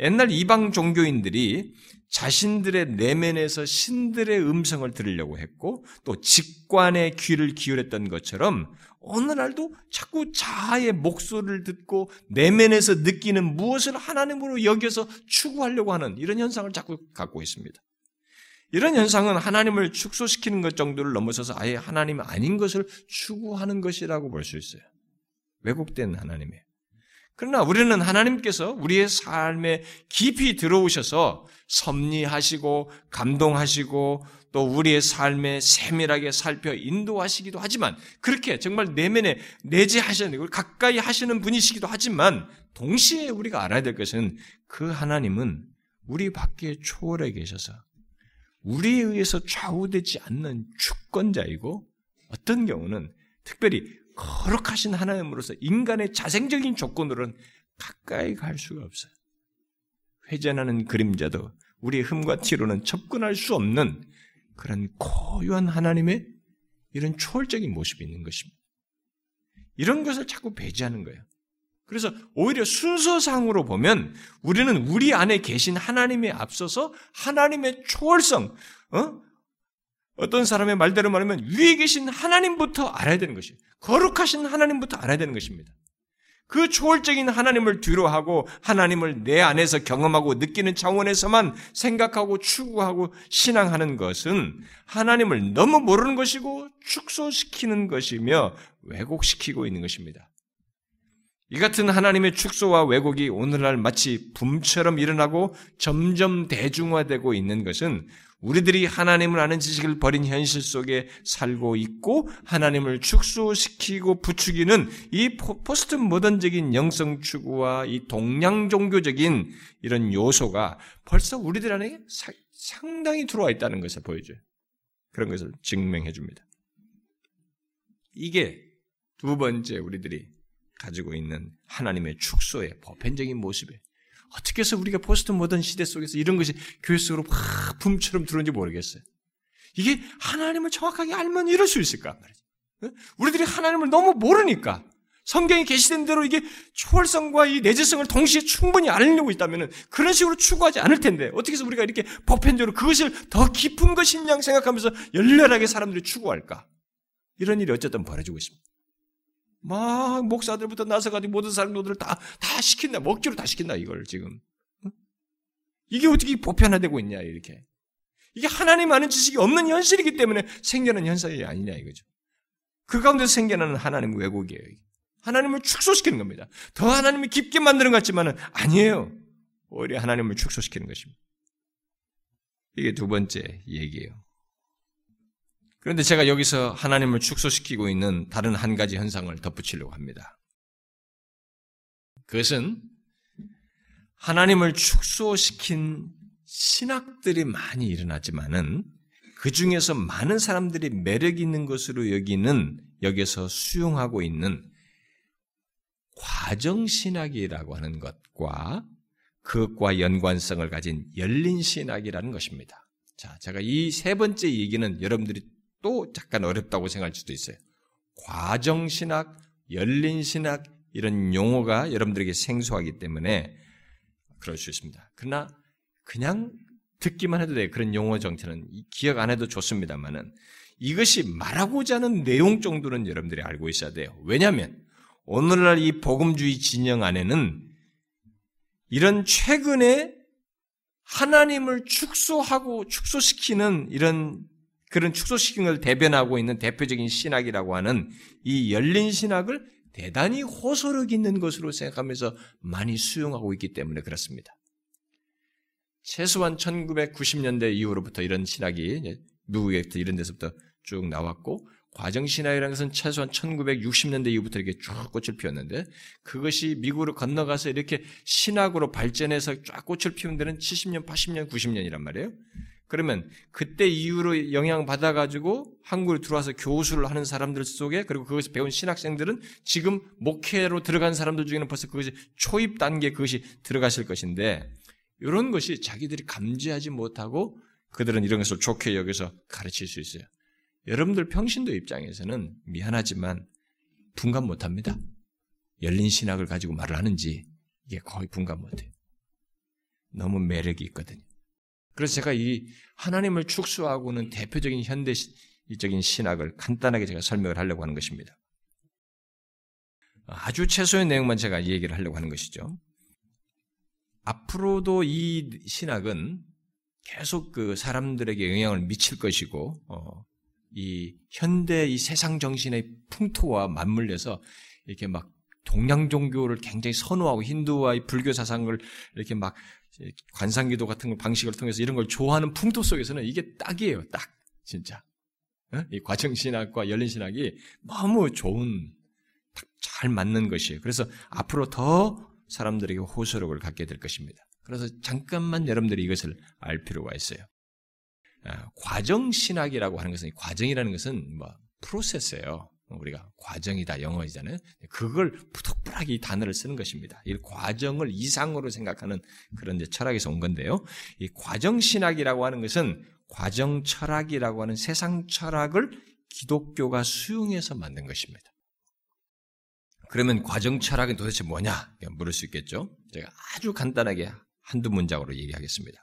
옛날 이방 종교인들이 자신들의 내면에서 신들의 음성을 들으려고 했고 또 직관에 귀를 기울였던 것처럼 오늘날도 자꾸 자아의 목소리를 듣고 내면에서 느끼는 무엇을 하나님으로 여겨서 추구하려고 하는 이런 현상을 자꾸 갖고 있습니다. 이런 현상은 하나님을 축소시키는 것 정도를 넘어서서 아예 하나님 아닌 것을 추구하는 것이라고 볼 수 있어요. 왜곡된 하나님이에요. 그러나 우리는 하나님께서 우리의 삶에 깊이 들어오셔서 섭리하시고 감동하시고 또 우리의 삶에 세밀하게 살펴 인도하시기도 하지만 그렇게 정말 내면에 내재하시는, 가까이 하시는 분이시기도 하지만 동시에 우리가 알아야 될 것은 그 하나님은 우리 밖에 초월해 계셔서 우리에 의해서 좌우되지 않는 주권자이고 어떤 경우는 특별히 거룩하신 하나님으로서 인간의 자생적인 조건으로는 가까이 갈 수가 없어요. 회전하는 그림자도 우리의 흠과 티로는 접근할 수 없는 그런 고유한 하나님의 이런 초월적인 모습이 있는 것입니다. 이런 것을 자꾸 배제하는 거예요. 그래서 오히려 순서상으로 보면 우리는 우리 안에 계신 하나님에 앞서서 하나님의 초월성, 어? 어떤 사람의 말대로 말하면 위에 계신 하나님부터 알아야 되는 것이에요. 거룩하신 하나님부터 알아야 되는 것입니다. 그 초월적인 하나님을 뒤로하고 하나님을 내 안에서 경험하고 느끼는 차원에서만 생각하고 추구하고 신앙하는 것은 하나님을 너무 모르는 것이고 축소시키는 것이며 왜곡시키고 있는 것입니다. 이 같은 하나님의 축소와 왜곡이 오늘날 마치 붐처럼 일어나고 점점 대중화되고 있는 것은 우리들이 하나님을 아는 지식을 버린 현실 속에 살고 있고 하나님을 축소시키고 부추기는 이 포스트 모던적인 영성 추구와 이 동양 종교적인 이런 요소가 벌써 우리들 안에 상당히 들어와 있다는 것을 보여줘요. 그런 것을 증명해 줍니다. 이게 두 번째 우리들이 가지고 있는 하나님의 축소의 보편적인 모습에 어떻게 해서 우리가 포스트 모던 시대 속에서 이런 것이 교회 속으로 막 붐처럼 들어오는지 모르겠어요. 이게 하나님을 정확하게 알면 이럴 수 있을까 말이죠. 우리들이 하나님을 너무 모르니까 성경이 계시된 대로 이게 초월성과 이 내재성을 동시에 충분히 알려고 있다면 그런 식으로 추구하지 않을 텐데 어떻게 해서 우리가 이렇게 보편적으로 그것을 더 깊은 것인 양 생각하면서 열렬하게 사람들이 추구할까. 이런 일이 어쨌든 벌어지고 있습니다. 막 목사들부터 나서가지고 모든 사람들을 다, 다 시킨다. 먹기로 다 시킨다. 이걸 지금. 이게 어떻게 보편화되고 있냐 이렇게. 이게 하나님 아는 지식이 없는 현실이기 때문에 생겨난 현상이 아니냐 이거죠. 그 가운데서 생겨나는 하나님 왜곡이에요. 하나님을 축소시키는 겁니다. 더 하나님을 깊게 만드는 것 같지만은 아니에요. 오히려 하나님을 축소시키는 것입니다. 이게 두 번째 얘기예요. 그런데 제가 여기서 하나님을 축소시키고 있는 다른 한 가지 현상을 덧붙이려고 합니다. 그것은 하나님을 축소시킨 신학들이 많이 일어났지만은 그 중에서 많은 사람들이 매력 있는 것으로 여기는, 여기서 수용하고 있는 과정신학이라고 하는 것과 그것과 연관성을 가진 열린 신학이라는 것입니다. 자, 제가 이 세 번째 얘기는 여러분들이 또 잠깐 어렵다고 생각할 수도 있어요. 과정신학, 열린신학 이런 용어가 여러분들에게 생소하기 때문에 그럴 수 있습니다. 그러나 그냥 듣기만 해도 돼요. 그런 용어 정체는 기억 안 해도 좋습니다만은 이것이 말하고자 하는 내용 정도는 여러분들이 알고 있어야 돼요. 왜냐하면 오늘날 이 복음주의 진영 안에는 이런 최근에 하나님을 축소하고 축소시키는 이런 그런 축소시킨 걸 대변하고 있는 대표적인 신학이라고 하는 이 열린 신학을 대단히 호소력 있는 것으로 생각하면서 많이 수용하고 있기 때문에 그렇습니다. 최소한 천구백구십 년대 이후로부터 이런 신학이 미국에서 이런 데서부터 쭉 나왔고 과정신학이라는 것은 최소한 천구백육십 년대 이후부터 이렇게 쭉 꽃을 피웠는데 그것이 미국으로 건너가서 이렇게 신학으로 발전해서 쫙 꽃을 피운 데는 칠십 년, 팔십 년, 구십 년이란 말이에요. 그러면 그때 이후로 영향받아가지고 한국에 들어와서 교수를 하는 사람들 속에 그리고 그것을 배운 신학생들은 지금 목회로 들어간 사람들 중에는 벌써 그것이 초입 단계 그것이 들어갔을 것인데 이런 것이 자기들이 감지하지 못하고 그들은 이런 것을 좋게 여기서 가르칠 수 있어요. 여러분들 평신도 입장에서는 미안하지만 분간 못합니다. 열린 신학을 가지고 말을 하는지 이게 거의 분간 못해요. 너무 매력이 있거든요. 그래서 제가 이 하나님을 축소하고는 대표적인 현대적인 신학을 간단하게 제가 설명을 하려고 하는 것입니다. 아주 최소의 내용만 제가 얘기를 하려고 하는 것이죠. 앞으로도 이 신학은 계속 그 사람들에게 영향을 미칠 것이고 어, 이 현대 이 세상 정신의 풍토와 맞물려서 이렇게 막 동양 종교를 굉장히 선호하고 힌두와의 불교 사상을 이렇게 막 관상기도 같은 방식을 통해서 이런 걸 좋아하는 풍토 속에서는 이게 딱이에요, 딱 진짜. 어? 이 과정신학과 열린신학이 너무 좋은 딱 잘 맞는 것이에요. 그래서 앞으로 더 사람들에게 호소력을 갖게 될 것입니다. 그래서 잠깐만 여러분들이 이것을 알 필요가 있어요. 아, 과정신학이라고 하는 것은 과정이라는 것은 뭐 프로세스예요. 우리가 과정이다 영어이잖아요. 그걸 부득불하게 이 단어를 쓰는 것입니다. 이 과정을 이상으로 생각하는 그런 이제 철학에서 온 건데요. 이 과정신학이라고 하는 것은 과정철학이라고 하는 세상 철학을 기독교가 수용해서 만든 것입니다. 그러면 과정철학은 도대체 뭐냐? 물을 수 있겠죠. 제가 아주 간단하게 한두 문장으로 얘기하겠습니다.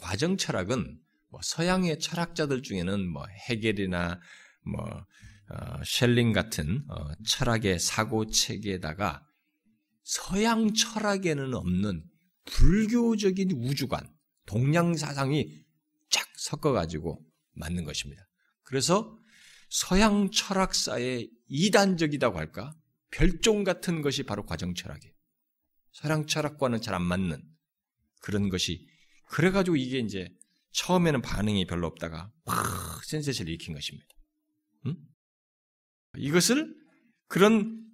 과정철학은 뭐 서양의 철학자들 중에는 뭐 헤겔이나 뭐 어, 셸링 같은 어, 철학의 사고체계에다가 서양 철학에는 없는 불교적인 우주관, 동양 사상이 쫙 섞어가지고 만든 것입니다. 그래서 서양 철학사의 이단적이라고 할까? 별종 같은 것이 바로 과정철학이에요. 서양 철학과는 잘 안 맞는 그런 것이 그래가지고 이게 이제 처음에는 반응이 별로 없다가 팍 센세이션을 일으킨 것입니다. 음? 이것을 그런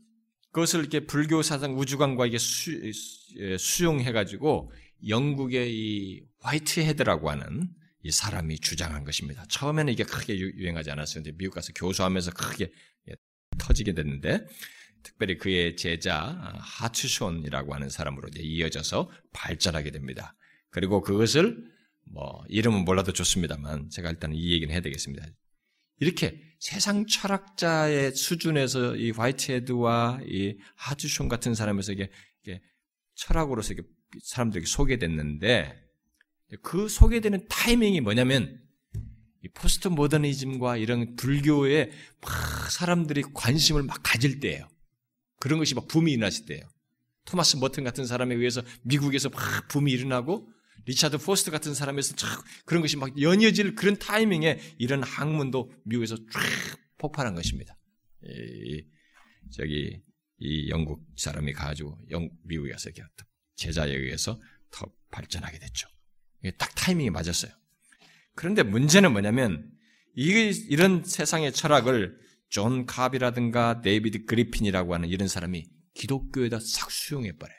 것을 이렇게 불교 사상 우주관과 이게 수, 수용해가지고 영국의 이 화이트헤드라고 하는 이 사람이 주장한 것입니다. 처음에는 이게 크게 유행하지 않았어요. 근데 미국 가서 교수하면서 크게 터지게 됐는데 특별히 그의 제자 하츠손이라고 하는 사람으로 이제 이어져서 발전하게 됩니다. 그리고 그것을 뭐 이름은 몰라도 좋습니다만 제가 일단 이 얘기는 해야 되겠습니다. 이렇게 세상 철학자의 수준에서 이 화이트헤드와 이 하츠손 같은 사람에서 이게, 이게 철학으로서 이게 사람들에게 소개됐는데 그 소개되는 타이밍이 뭐냐면 이 포스트 모더니즘과 이런 불교에 막 사람들이 관심을 막 가질 때예요. 그런 것이 막 붐이 일어났을 때예요. 토마스 머튼 같은 사람에 의해서 미국에서 막 붐이 일어나고 리차드 포스트 같은 사람에서 쫙 그런 것이 막 연이어질 그런 타이밍에 이런 학문도 미국에서 쫙 폭발한 것입니다. 이, 저기 이 영국 사람이 가지고 영, 미국에 가서 이렇게 제자에 의해서 더 발전하게 됐죠. 이게 딱 타이밍이 맞았어요. 그런데 문제는 뭐냐면 이, 이런 세상의 철학을 존 카비라든가 데이비드 그리핀이라고 하는 이런 사람이 기독교에다 싹 수용해버려요.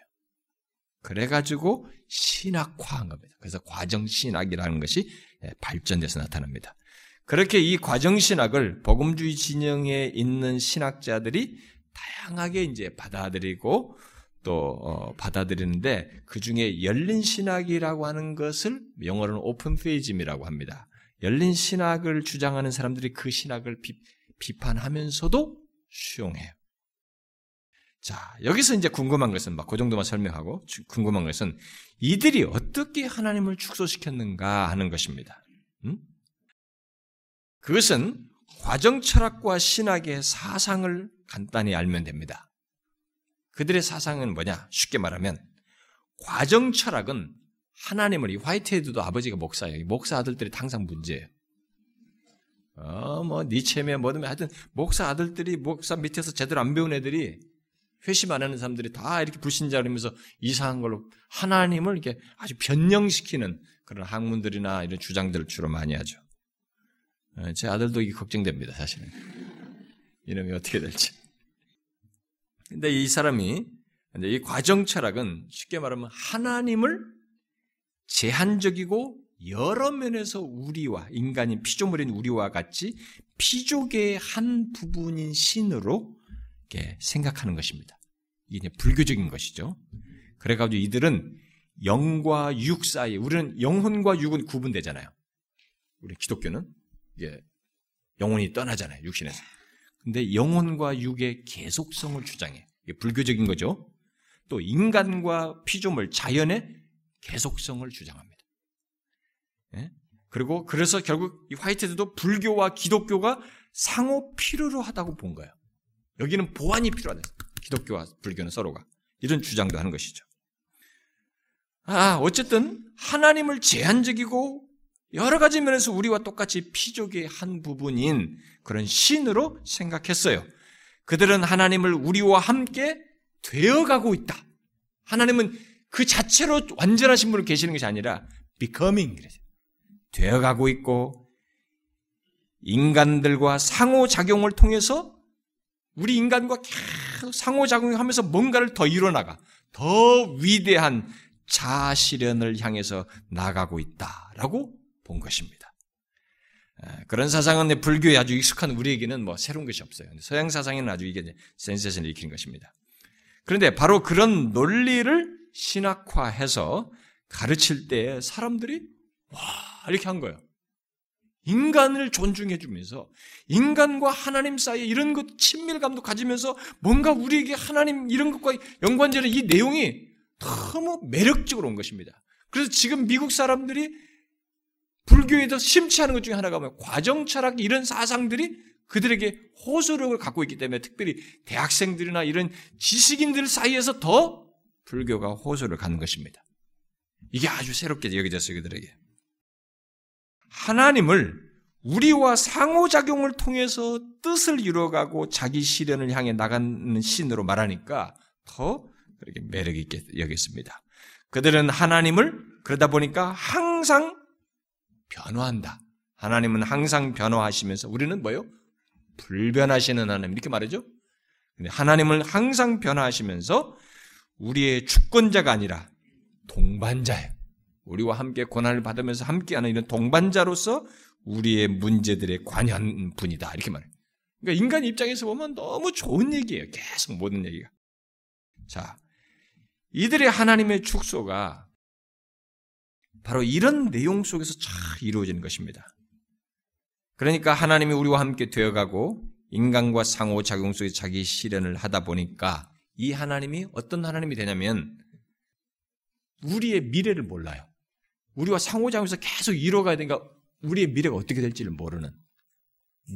그래가지고 신학화한 겁니다. 그래서 과정신학이라는 것이 발전돼서 나타납니다. 그렇게 이 과정신학을 복음주의 진영에 있는 신학자들이 다양하게 이제 받아들이고 또 어, 받아들이는데 그 중에 열린 신학이라고 하는 것을 영어로는 오픈 페이즘이라고 합니다. 열린 신학을 주장하는 사람들이 그 신학을 비, 비판하면서도 수용해요. 자, 여기서 이제 궁금한 것은 막 그 정도만 설명하고 주, 궁금한 것은 이들이 어떻게 하나님을 축소시켰는가 하는 것입니다. 음? 그것은 과정 철학과 신학의 사상을 간단히 알면 됩니다. 그들의 사상은 뭐냐? 쉽게 말하면 과정 철학은 하나님을, 이 화이트헤드도 아버지가 목사예요. 목사 아들들이 항상 문제예요. 어, 뭐 니체며 뭐든 하여튼 목사 아들들이 목사 밑에서 제대로 안 배운 애들이 회심 안 하는 사람들이 다 이렇게 불신자라면서 이상한 걸로 하나님을 이렇게 아주 변형시키는 그런 학문들이나 이런 주장들을 주로 많이 하죠. 제 아들도 이게 걱정됩니다, 사실은. 이놈이 어떻게 될지. 근데 이 사람이, 이 과정 철학은 쉽게 말하면 하나님을 제한적이고 여러 면에서 우리와, 인간인 피조물인 우리와 같이 피조계의 한 부분인 신으로 이렇게 생각하는 것입니다. 이게 불교적인 것이죠. 그래가지고 이들은 영과 육 사이, 우리는 영혼과 육은 구분되잖아요. 우리 기독교는. 예, 영혼이 떠나잖아요, 육신에서. 근데 영혼과 육의 계속성을 주장해. 이게 불교적인 거죠. 또 인간과 피조물, 자연의 계속성을 주장합니다. 예? 그리고 그래서 결국 이 화이트헤드도 불교와 기독교가 상호 필요로 하다고 본 거예요. 여기는 보완이 필요하다. 기독교와 불교는 서로가. 이런 주장도 하는 것이죠. 아, 어쨌든 하나님을 제한적이고 여러 가지 면에서 우리와 똑같이 피조계의 한 부분인 그런 신으로 생각했어요. 그들은 하나님을 우리와 함께 되어가고 있다. 하나님은 그 자체로 완전하신 분을 계시는 것이 아니라 becoming, 그래서 되어가고 있고 인간들과 상호작용을 통해서 우리 인간과 계속 상호작용하면서 뭔가를 더 이뤄나가 더 위대한 자아실현을 향해서 나가고 있다라고 본 것입니다. 그런 사상은 불교에 아주 익숙한 우리에게는 뭐 새로운 것이 없어요. 서양 사상에는 아주 이게 센세이션을 일으키는 것입니다. 그런데 바로 그런 논리를 신학화해서 가르칠 때 사람들이 와 이렇게 한 거예요. 인간을 존중해 주면서 인간과 하나님 사이에 이런 것 친밀감도 가지면서 뭔가 우리에게 하나님 이런 것과 연관되는 이 내용이 너무 매력적으로 온 것입니다. 그래서 지금 미국 사람들이 불교에서 심취하는 것 중에 하나가 뭐냐? 과정 철학 이런 사상들이 그들에게 호소력을 갖고 있기 때문에 특별히 대학생들이나 이런 지식인들 사이에서 더 불교가 호소를 갖는 것입니다. 이게 아주 새롭게 여겨졌어요, 그들에게. 하나님을 우리와 상호작용을 통해서 뜻을 이루어가고 자기 실현을 향해 나가는 신으로 말하니까 더 그렇게 매력있게 여겼습니다. 그들은 하나님을 그러다 보니까 항상 변화한다. 하나님은 항상 변화하시면서 우리는 뭐요? 불변하시는 하나님 이렇게 말하죠. 근데 하나님은 항상 변화하시면서 우리의 주권자가 아니라 동반자예요. 우리와 함께 고난을 받으면서 함께하는 이런 동반자로서 우리의 문제들에 관여한 분이다 이렇게 말해요. 그러니까 인간 입장에서 보면 너무 좋은 얘기예요. 계속 모든 얘기가. 자, 이들의 하나님의 축소가 바로 이런 내용 속에서 잘 이루어지는 것입니다. 그러니까 하나님이 우리와 함께 되어가고 인간과 상호작용 속에 자기 실현을 하다 보니까 이 하나님이 어떤 하나님이 되냐면 우리의 미래를 몰라요. 우리와 상호작용에서 계속 이루어가야 되니까 우리의 미래가 어떻게 될지를 모르는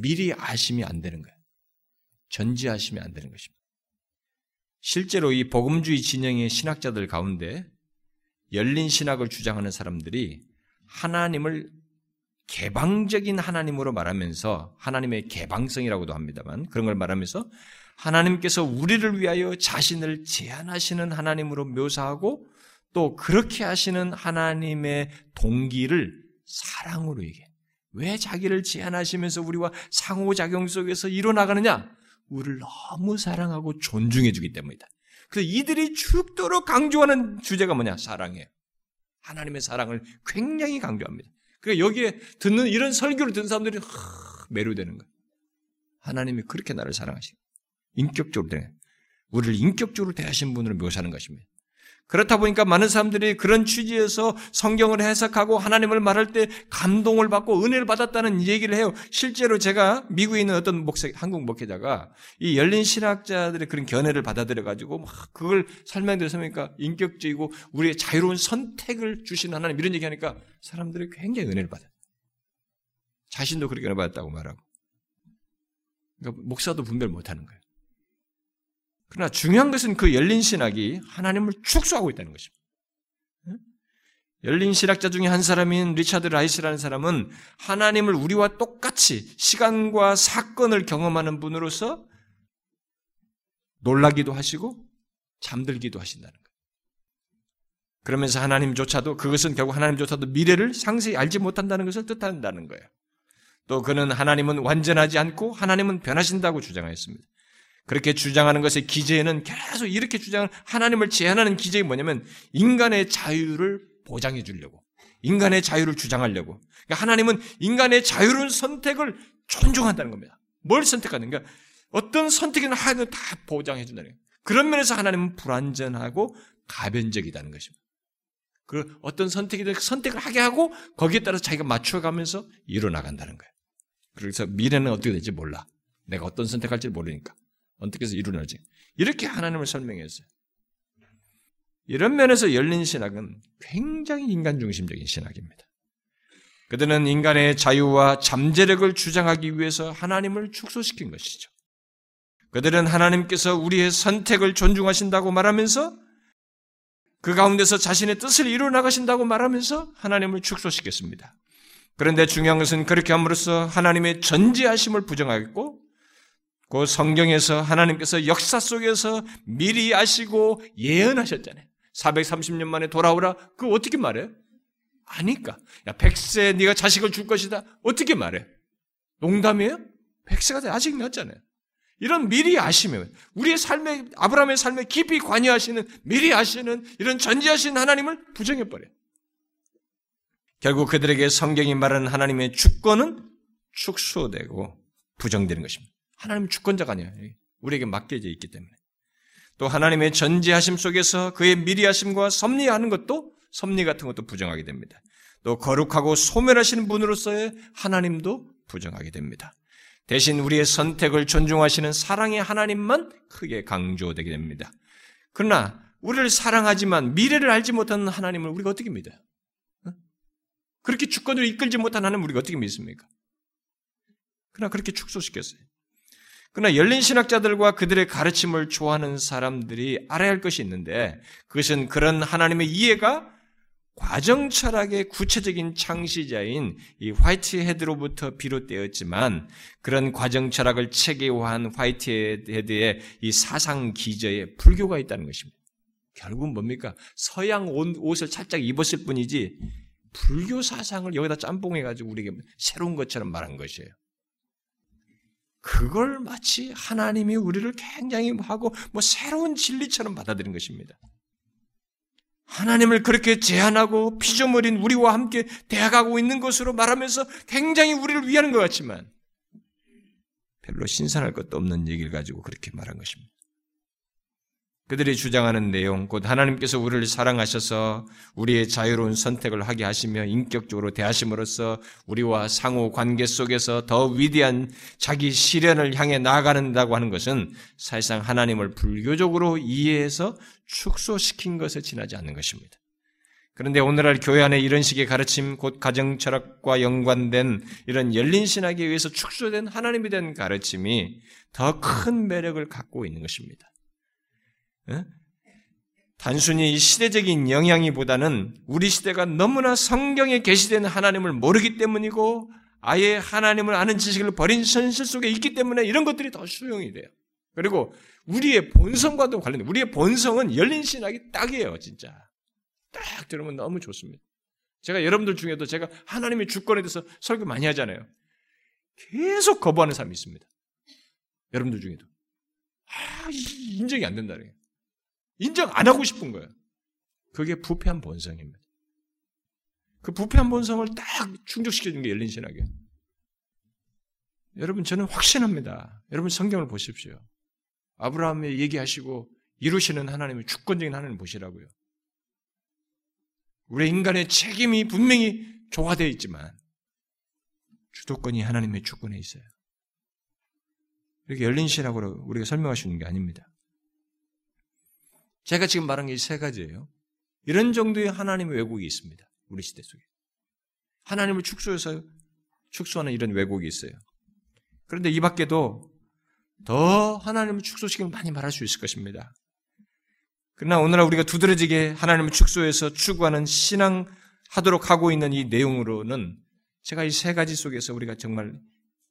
미리 아심이 안 되는 거예요. 전지아심이 안 되는 것입니다. 실제로 이 복음주의 진영의 신학자들 가운데 열린 신학을 주장하는 사람들이 하나님을 개방적인 하나님으로 말하면서 하나님의 개방성이라고도 합니다만 그런 걸 말하면서 하나님께서 우리를 위하여 자신을 제한하시는 하나님으로 묘사하고 또 그렇게 하시는 하나님의 동기를 사랑으로 얘기해. 왜 자기를 제한하시면서 우리와 상호작용 속에서 이뤄나가느냐? 우리를 너무 사랑하고 존중해 주기 때문이다. 그래서 이들이 죽도록 강조하는 주제가 뭐냐? 사랑이에요. 하나님의 사랑을 굉장히 강조합니다. 그러니까 여기에 듣는 이런 설교를 듣는 사람들이 매료되는 거예요. 하나님이 그렇게 나를 사랑하시고 인격적으로 되는 거예요. 우리를 인격적으로 대하신 분으로 묘사하는 것입니다. 그렇다 보니까 많은 사람들이 그런 취지에서 성경을 해석하고 하나님을 말할 때 감동을 받고 은혜를 받았다는 얘기를 해요. 실제로 제가 미국에 있는 어떤 목사, 한국 목회자가 이 열린 신학자들의 그런 견해를 받아들여가지고 막 그걸 설명드려서 하니까 인격적이고 우리의 자유로운 선택을 주신 하나님 이런 얘기하니까 사람들이 굉장히 은혜를 받아요. 자신도 그렇게 은혜 받았다고 말하고. 그러니까 목사도 분별 못하는 거예요. 그러나 중요한 것은 그 열린 신학이 하나님을 축소하고 있다는 것입니다. 열린 신학자 중에 한 사람인 리차드 라이스라는 사람은 하나님을 우리와 똑같이 시간과 사건을 경험하는 분으로서 놀라기도 하시고 잠들기도 하신다는 거예요. 그러면서 하나님조차도 그것은 결국 하나님조차도 미래를 상세히 알지 못한다는 것을 뜻한다는 거예요. 또 그는 하나님은 완전하지 않고 하나님은 변하신다고 주장하였습니다. 그렇게 주장하는 것의 기제에는 계속 이렇게 주장하는 하나님을 제한하는 기제가 뭐냐면 인간의 자유를 보장해 주려고 인간의 자유를 주장하려고 그러니까 하나님은 인간의 자유로운 선택을 존중한다는 겁니다. 뭘 선택하는가? 어떤 선택이나 하여튼 다 보장해 준다는 거예요. 그런 면에서 하나님은 불완전하고 가변적이라는 것입니다. 그 어떤 선택이든 선택을 하게 하고 거기에 따라서 자기가 맞춰가면서 이뤄나간다는 거예요. 그래서 미래는 어떻게 될지 몰라. 내가 어떤 선택할지 모르니까. 어떻게 해서 이루어지? 이렇게 하나님을 설명했어요. 이런 면에서 열린 신학은 굉장히 인간중심적인 신학입니다. 그들은 인간의 자유와 잠재력을 주장하기 위해서 하나님을 축소시킨 것이죠. 그들은 하나님께서 우리의 선택을 존중하신다고 말하면서 그 가운데서 자신의 뜻을 이루어 나가신다고 말하면서 하나님을 축소시켰습니다. 그런데 중요한 것은 그렇게 함으로써 하나님의 전지하심을 부정하겠고 그 성경에서 하나님께서 역사 속에서 미리 아시고 예언하셨잖아요. 사백삼십 년 만에 돌아오라. 그거 어떻게 말해요? 아니까. 야, 백세 네가 자식을 줄 것이다. 어떻게 말해요? 농담이에요? 백세가 아직 났잖아요. 이런 미리 아시면 우리의 삶에 아브라함의 삶에 깊이 관여하시는 미리 아시는 이런 전지하신 하나님을 부정해버려요. 결국 그들에게 성경이 말하는 하나님의 주권은 축소되고 부정되는 것입니다. 하나님은 주권자가 아니에요. 우리에게 맡겨져 있기 때문에. 또 하나님의 전지하심 속에서 그의 미리하심과 섭리하는 것도 섭리 같은 것도 부정하게 됩니다. 또 거룩하고 소멸하시는 분으로서의 하나님도 부정하게 됩니다. 대신 우리의 선택을 존중하시는 사랑의 하나님만 크게 강조되게 됩니다. 그러나 우리를 사랑하지만 미래를 알지 못하는 하나님을 우리가 어떻게 믿어요? 그렇게 주권으로 이끌지 못하는 하나님을 우리가 어떻게 믿습니까? 그러나 그렇게 축소시켰어요. 그러나 열린 신학자들과 그들의 가르침을 좋아하는 사람들이 알아야 할 것이 있는데 그것은 그런 하나님의 이해가 과정 철학의 구체적인 창시자인 이 화이트헤드로부터 비롯되었지만 그런 과정 철학을 체계화한 화이트헤드의 이 사상 기저에 불교가 있다는 것입니다. 결국은 뭡니까? 서양 옷을 살짝 입었을 뿐이지 불교 사상을 여기다 짬뽕해가지고 우리에게 새로운 것처럼 말한 것이에요. 그걸 마치 하나님이 우리를 굉장히 하고 뭐 새로운 진리처럼 받아들인 것입니다. 하나님을 그렇게 제한하고 피조물인 우리와 함께 대하고 있는 것으로 말하면서 굉장히 우리를 위하는 것 같지만 별로 신선할 것도 없는 얘기를 가지고 그렇게 말한 것입니다. 그들이 주장하는 내용, 곧 하나님께서 우리를 사랑하셔서 우리의 자유로운 선택을 하게 하시며 인격적으로 대하심으로써 우리와 상호 관계 속에서 더 위대한 자기 실현을 향해 나아가는다고 하는 것은 사실상 하나님을 불교적으로 이해해서 축소시킨 것에 지나지 않는 것입니다. 그런데 오늘날 교회 안에 이런 식의 가르침, 곧 가정철학과 연관된 이런 열린 신학에 의해서 축소된 하나님에 대한 가르침이 더 큰 매력을 갖고 있는 것입니다. 예? 단순히 시대적인 영향이보다는 우리 시대가 너무나 성경에 계시된 하나님을 모르기 때문이고 아예 하나님을 아는 지식을 버린 현실 속에 있기 때문에 이런 것들이 더 수용이 돼요. 그리고 우리의 본성과도 관련돼. 우리의 본성은 열린 신학이 딱이에요. 진짜 딱 들으면 너무 좋습니다. 제가 여러분들 중에도 제가 하나님의 주권에 대해서 설교 많이 하잖아요. 계속 거부하는 사람이 있습니다. 여러분들 중에도 아, 인정이 안 된다는 거예요. 인정 안 하고 싶은 거예요. 그게 부패한 본성입니다. 그 부패한 본성을 딱 충족시켜준 게 열린 신학이에요. 여러분 저는 확신합니다. 여러분 성경을 보십시오. 아브라함에 얘기하시고 이루시는 하나님의 주권적인 하나님을 보시라고요. 우리 인간의 책임이 분명히 조화되어 있지만 주도권이 하나님의 주권에 있어요. 이렇게 열린 시라고 우리가 설명할 수 있는 게 아닙니다. 제가 지금 말한 게 이 세 가지예요. 이런 정도의 하나님의 왜곡이 있습니다. 우리 시대 속에. 하나님을 축소해서 축소하는 이런 왜곡이 있어요. 그런데 이 밖에도 더 하나님을 축소시키면 많이 말할 수 있을 것입니다. 그러나 오늘날 우리가 두드러지게 하나님을 축소해서 추구하는 신앙하도록 하고 있는 이 내용으로는 제가 이 세 가지 속에서 우리가 정말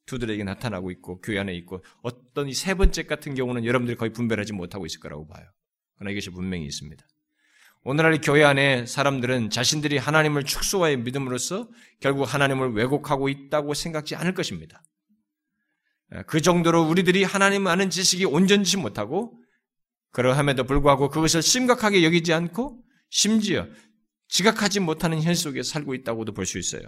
두드러지게 나타나고 있고 교회 안에 있고 어떤 이 세 번째 같은 경우는 여러분들이 거의 분별하지 못하고 있을 거라고 봐요. 그러나 이것이 분명히 있습니다. 오늘날 교회 안에 사람들은 자신들이 하나님을 축소하여 믿음으로써 결국 하나님을 왜곡하고 있다고 생각지 않을 것입니다. 그 정도로 우리들이 하나님 아는 지식이 온전치 못하고 그러함에도 불구하고 그것을 심각하게 여기지 않고 심지어 지각하지 못하는 현실 속에 살고 있다고도 볼 수 있어요.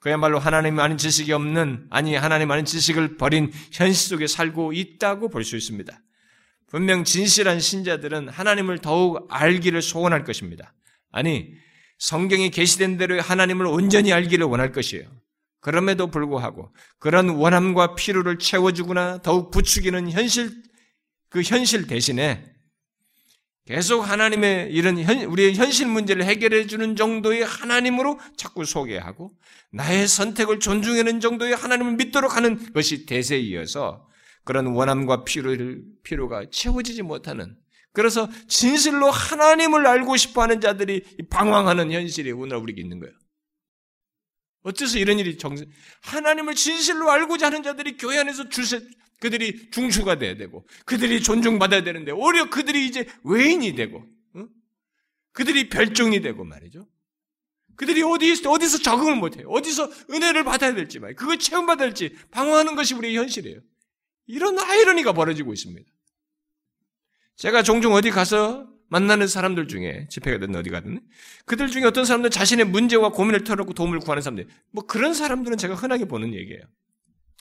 그야말로 하나님 아는 지식이 없는 아니 하나님 아는 지식을 버린 현실 속에 살고 있다고 볼 수 있습니다. 분명 진실한 신자들은 하나님을 더욱 알기를 소원할 것입니다. 아니, 성경이 계시된 대로 하나님을 온전히 알기를 원할 것이에요. 그럼에도 불구하고 그런 원함과 필요를 채워주거나 더욱 부추기는 현실, 그 현실 대신에 계속 하나님의 이런 현, 우리의 현실 문제를 해결해 주는 정도의 하나님으로 자꾸 소개하고 나의 선택을 존중하는 정도의 하나님을 믿도록 하는 것이 대세에 이어서 그런 원함과 필요를, 필요가 채워지지 못하는 그래서 진실로 하나님을 알고 싶어하는 자들이 방황하는 현실이 오늘 우리에게 있는 거예요. 어째서 이런 일이 정 하나님을 진실로 알고자 하는 자들이 교회 안에서 주세 그들이 중추가 돼야 되고 그들이 존중받아야 되는데 오히려 그들이 이제 외인이 되고 응? 그들이 별종이 되고 말이죠. 그들이 어디, 어디서 적응을 못해요. 어디서 은혜를 받아야 될지 말이에요. 그걸 체험받아야 될지 방황하는 것이 우리의 현실이에요. 이런 아이러니가 벌어지고 있습니다. 제가 종종 어디 가서 만나는 사람들 중에 집회가 됐든 어디 가든 그들 중에 어떤 사람들은 자신의 문제와 고민을 털어놓고 도움을 구하는 사람들 뭐 그런 사람들은 제가 흔하게 보는 얘기예요.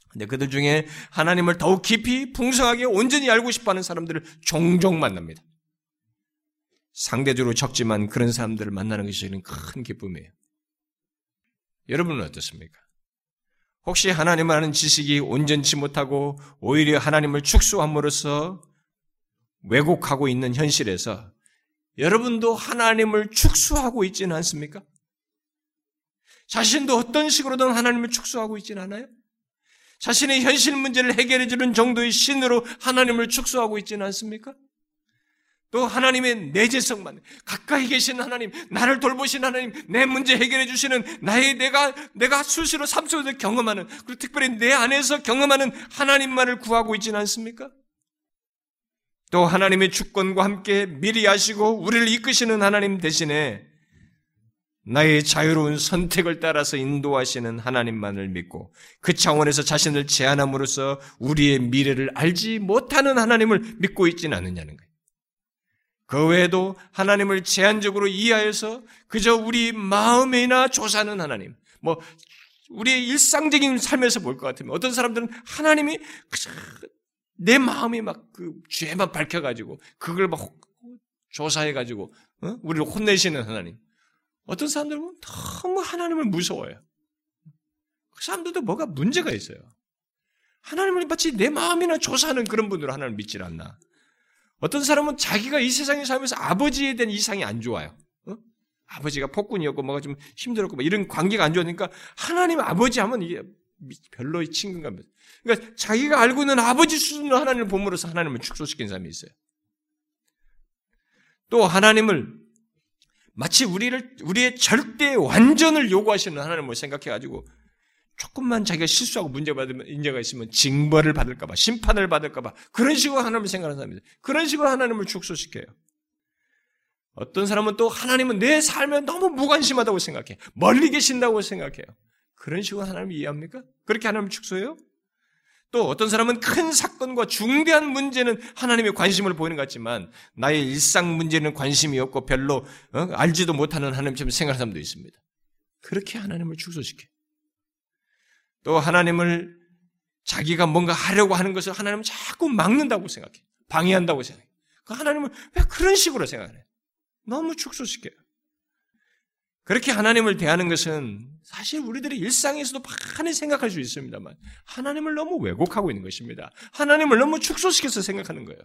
근데 그들 중에 하나님을 더욱 깊이 풍성하게 온전히 알고 싶어하는 사람들을 종종 만납니다. 상대적으로 적지만 그런 사람들을 만나는 것이 저는 큰 기쁨이에요. 여러분은 어떻습니까? 혹시 하나님을 아는 지식이 온전치 못하고 오히려 하나님을 축소함으로써 왜곡하고 있는 현실에서 여러분도 하나님을 축소하고 있지는 않습니까? 자신도 어떤 식으로든 하나님을 축소하고 있지는 않아요? 자신의 현실 문제를 해결해주는 정도의 신으로 하나님을 축소하고 있지는 않습니까? 또 하나님의 내재성만 가까이 계신 하나님, 나를 돌보신 하나님, 내 문제 해결해 주시는 나의 내가 내가 수시로 삶 속에서 경험하는 그리고 특별히 내 안에서 경험하는 하나님만을 구하고 있지는 않습니까? 또 하나님의 주권과 함께 미리 아시고 우리를 이끄시는 하나님 대신에 나의 자유로운 선택을 따라서 인도하시는 하나님만을 믿고 그 차원에서 자신을 제한함으로써 우리의 미래를 알지 못하는 하나님을 믿고 있지는 않느냐는 거예요. 그 외에도 하나님을 제한적으로 이해하여서 그저 우리 마음이나 조사는 하나님, 뭐 우리의 일상적인 삶에서 볼 것 같으면 어떤 사람들은 하나님이 내 마음이 막 그 죄만 밝혀가지고 그걸 막 조사해가지고 어? 우리를 혼내시는 하나님. 어떤 사람들은 너무 하나님을 무서워요. 그 사람들도 뭐가 문제가 있어요. 하나님을 마치 내 마음이나 조사하는 그런 분으로 하나님을 믿지 않나. 어떤 사람은 자기가 이 세상에 살면서 아버지에 대한 이상이 안 좋아요. 어? 아버지가 폭군이었고 뭐가 좀 힘들었고 막 이런 관계가 안 좋으니까 하나님 아버지 하면 이게 별로의 친근감이에요. 그러니까 자기가 알고 있는 아버지 수준으로 하나님을 보므로써 하나님을 축소시킨 사람이 있어요. 또 하나님을 마치 우리를 우리의 절대 완전을 요구하시는 하나님을 생각해가지고 조금만 자기가 실수하고 문제 받으면, 인재가 있으면 징벌을 받을까봐, 심판을 받을까봐, 그런 식으로 하나님을 생각하는 사람입니다. 그런 식으로 하나님을 축소시켜요. 어떤 사람은 또 하나님은 내 삶에 너무 무관심하다고 생각해. 멀리 계신다고 생각해요. 그런 식으로 하나님을 이해합니까? 그렇게 하나님을 축소해요? 또 어떤 사람은 큰 사건과 중대한 문제는 하나님의 관심을 보이는 것 같지만, 나의 일상 문제는 관심이 없고 별로, 어? 알지도 못하는 하나님처럼 생각하는 사람도 있습니다. 그렇게 하나님을 축소시켜요. 또 하나님을 자기가 뭔가 하려고 하는 것을 하나님은 자꾸 막는다고 생각해. 방해한다고 생각해요. 하나님을 왜 그런 식으로 생각해요? 너무 축소시켜요. 그렇게 하나님을 대하는 것은 사실 우리들의 일상에서도 많이 생각할 수 있습니다만 하나님을 너무 왜곡하고 있는 것입니다. 하나님을 너무 축소시켜서 생각하는 거예요.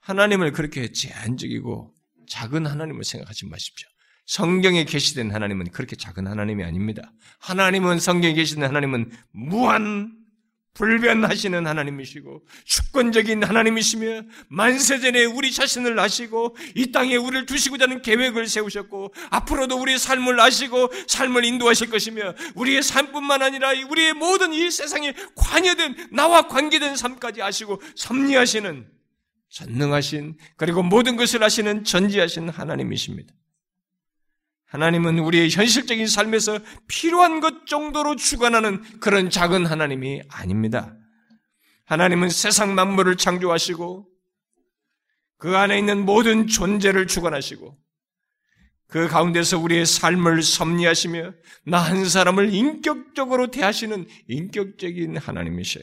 하나님을 그렇게 제한적이고 작은 하나님을 생각하지 마십시오. 성경에 계시된 하나님은 그렇게 작은 하나님이 아닙니다. 하나님은 성경에 계시는 하나님은 무한 불변하시는 하나님이시고 주권적인 하나님이시며 만세전에 우리 자신을 아시고 이 땅에 우리를 두시고자 하는 계획을 세우셨고 앞으로도 우리의 삶을 아시고 삶을 인도하실 것이며 우리의 삶뿐만 아니라 우리의 모든 이 세상에 관여된 나와 관계된 삶까지 아시고 섭리하시는 전능하신 그리고 모든 것을 아시는 전지하신 하나님이십니다. 하나님은 우리의 현실적인 삶에서 필요한 것 정도로 주관하는 그런 작은 하나님이 아닙니다. 하나님은 세상 만물을 창조하시고 그 안에 있는 모든 존재를 주관하시고 그 가운데서 우리의 삶을 섭리하시며 나 한 사람을 인격적으로 대하시는 인격적인 하나님이세요.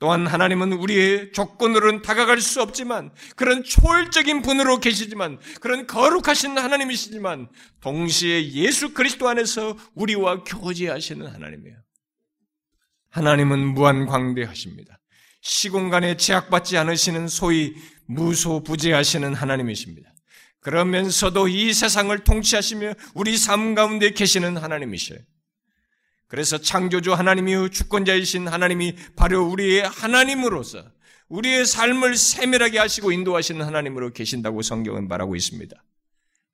또한 하나님은 우리의 조건으로는 다가갈 수 없지만 그런 초월적인 분으로 계시지만 그런 거룩하신 하나님이시지만 동시에 예수 그리스도 안에서 우리와 교제하시는 하나님이에요. 하나님은 무한광대하십니다. 시공간에 제약받지 않으시는 소위 무소부재하시는 하나님이십니다. 그러면서도 이 세상을 통치하시며 우리 삶 가운데 계시는 하나님이셔요. 그래서 창조주 하나님이요 주권자이신 하나님이 바로 우리의 하나님으로서 우리의 삶을 세밀하게 하시고 인도하시는 하나님으로 계신다고 성경은 말하고 있습니다.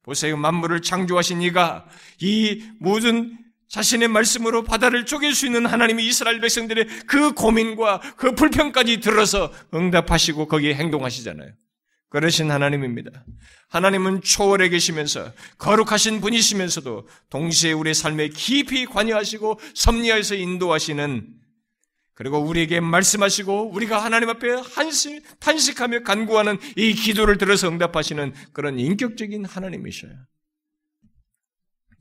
보세요. 만물을 창조하신 이가 이 모든 자신의 말씀으로 바다를 쪼갤 수 있는 하나님이 이스라엘 백성들의 그 고민과 그 불평까지 들어서 응답하시고 거기에 행동하시잖아요. 그러신 하나님입니다. 하나님은 초월에 계시면서 거룩하신 분이시면서도 동시에 우리의 삶에 깊이 관여하시고 섭리하여서 인도하시는 그리고 우리에게 말씀하시고 우리가 하나님 앞에 한심, 탄식하며 간구하는 이 기도를 들어서 응답하시는 그런 인격적인 하나님이셔요.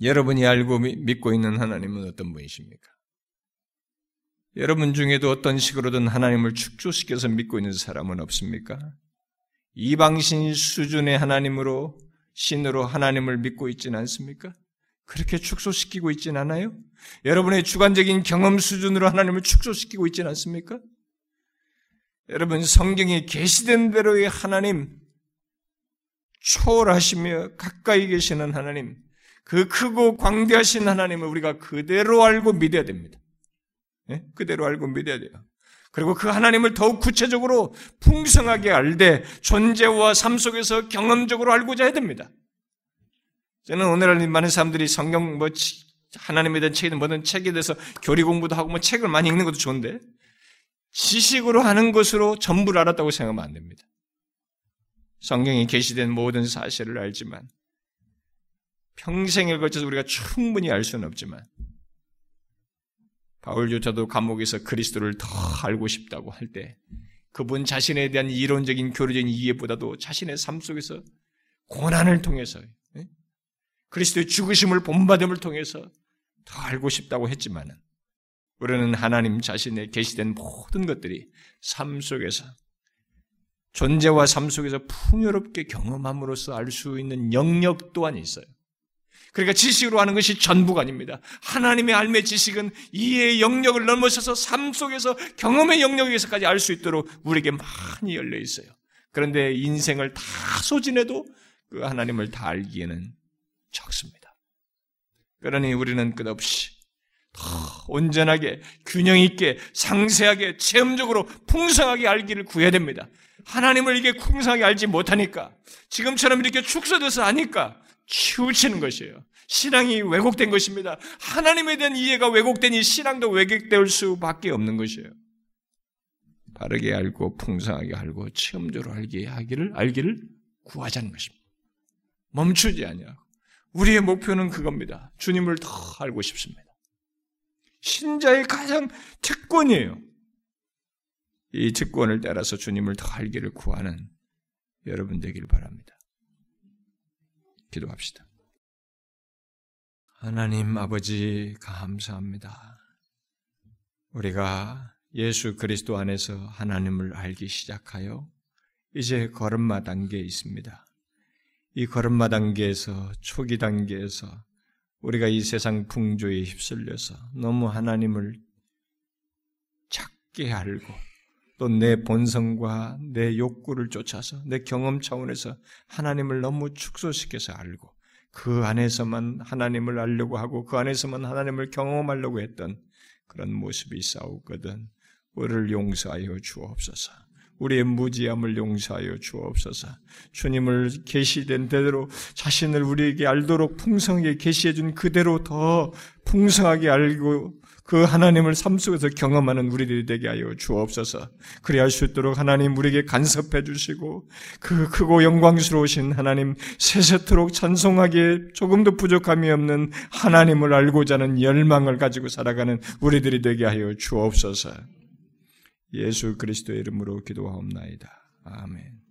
여러분이 알고 믿고 있는 하나님은 어떤 분이십니까? 여러분 중에도 어떤 식으로든 하나님을 축소시켜서 믿고 있는 사람은 없습니까? 이방신 수준의 하나님으로 신으로 하나님을 믿고 있지는 않습니까? 그렇게 축소시키고 있지는 않아요? 여러분의 주관적인 경험 수준으로 하나님을 축소시키고 있지는 않습니까? 여러분 성경에 계시된 대로의 하나님, 초월하시며 가까이 계시는 하나님, 그 크고 광대하신 하나님을 우리가 그대로 알고 믿어야 됩니다. 네? 그대로 알고 믿어야 돼요. 그리고 그 하나님을 더욱 구체적으로 풍성하게 알되 존재와 삶 속에서 경험적으로 알고자 해야 됩니다. 저는 오늘날 많은 사람들이 성경 뭐 하나님에 대한 책이든 뭐든 책에 대해서 교리 공부도 하고 뭐 책을 많이 읽는 것도 좋은데 지식으로 하는 것으로 전부를 알았다고 생각하면 안 됩니다. 성경에 게시된 모든 사실을 알지만 평생을 걸쳐서 우리가 충분히 알 수는 없지만 바울조차도 감옥에서 그리스도를 더 알고 싶다고 할 때 그분 자신에 대한 이론적인 교리적인 이해보다도 자신의 삶 속에서 고난을 통해서 그리스도의 죽으심을 본받음을 통해서 더 알고 싶다고 했지만 우리는 하나님 자신에 계시된 모든 것들이 삶 속에서 존재와 삶 속에서 풍요롭게 경험함으로써 알 수 있는 영역 또한 있어요. 그러니까 지식으로 하는 것이 전부가 아닙니다. 하나님의 알매 지식은 이해의 영역을 넘어서서 삶 속에서 경험의 영역에서까지 알 수 있도록 우리에게 많이 열려 있어요. 그런데 인생을 다 소진해도 그 하나님을 다 알기에는 적습니다. 그러니 우리는 끝없이 더 온전하게 균형 있게 상세하게 체험적으로 풍성하게 알기를 구해야 됩니다. 하나님을 이게 풍성하게 알지 못하니까 지금처럼 이렇게 축소돼서 아니까 치우치는 것이에요. 신앙이 왜곡된 것입니다. 하나님에 대한 이해가 왜곡되니 신앙도 왜곡될 수밖에 없는 것이에요. 바르게 알고 풍성하게 알고 체험적으로 알게 하기를 알기를 구하자는 것입니다. 멈추지 아니하고 우리의 목표는 그겁니다. 주님을 더 알고 싶습니다. 신자의 가장 특권이에요. 이 특권을 따라서 주님을 더 알기를 구하는 여러분 되길 바랍니다. 기도합시다. 하나님 아버지 감사합니다. 우리가 예수 그리스도 안에서 하나님을 알기 시작하여 이제 걸음마 단계에 있습니다. 이 걸음마 단계에서, 초기 단계에서 우리가 이 세상 풍조에 휩쓸려서 너무 하나님을 작게 알고 또 내 본성과 내 욕구를 쫓아서 내 경험 차원에서 하나님을 너무 축소시켜서 알고 그 안에서만 하나님을 알려고 하고 그 안에서만 하나님을 경험하려고 했던 그런 모습이 싸우거든. 우리를 용서하여 주옵소서. 우리의 무지함을 용서하여 주옵소서. 주님을 계시된 대로 자신을 우리에게 알도록 풍성하게 계시해 준 그대로 더 풍성하게 알고 그 하나님을 삶 속에서 경험하는 우리들이 되게 하여 주옵소서. 그리할 수 있도록 하나님 우리에게 간섭해 주시고 그 크고 영광스러우신 하나님 세세토록 찬송하기에 조금도 부족함이 없는 하나님을 알고자 하는 열망을 가지고 살아가는 우리들이 되게 하여 주옵소서. 예수 그리스도의 이름으로 기도하옵나이다. 아멘.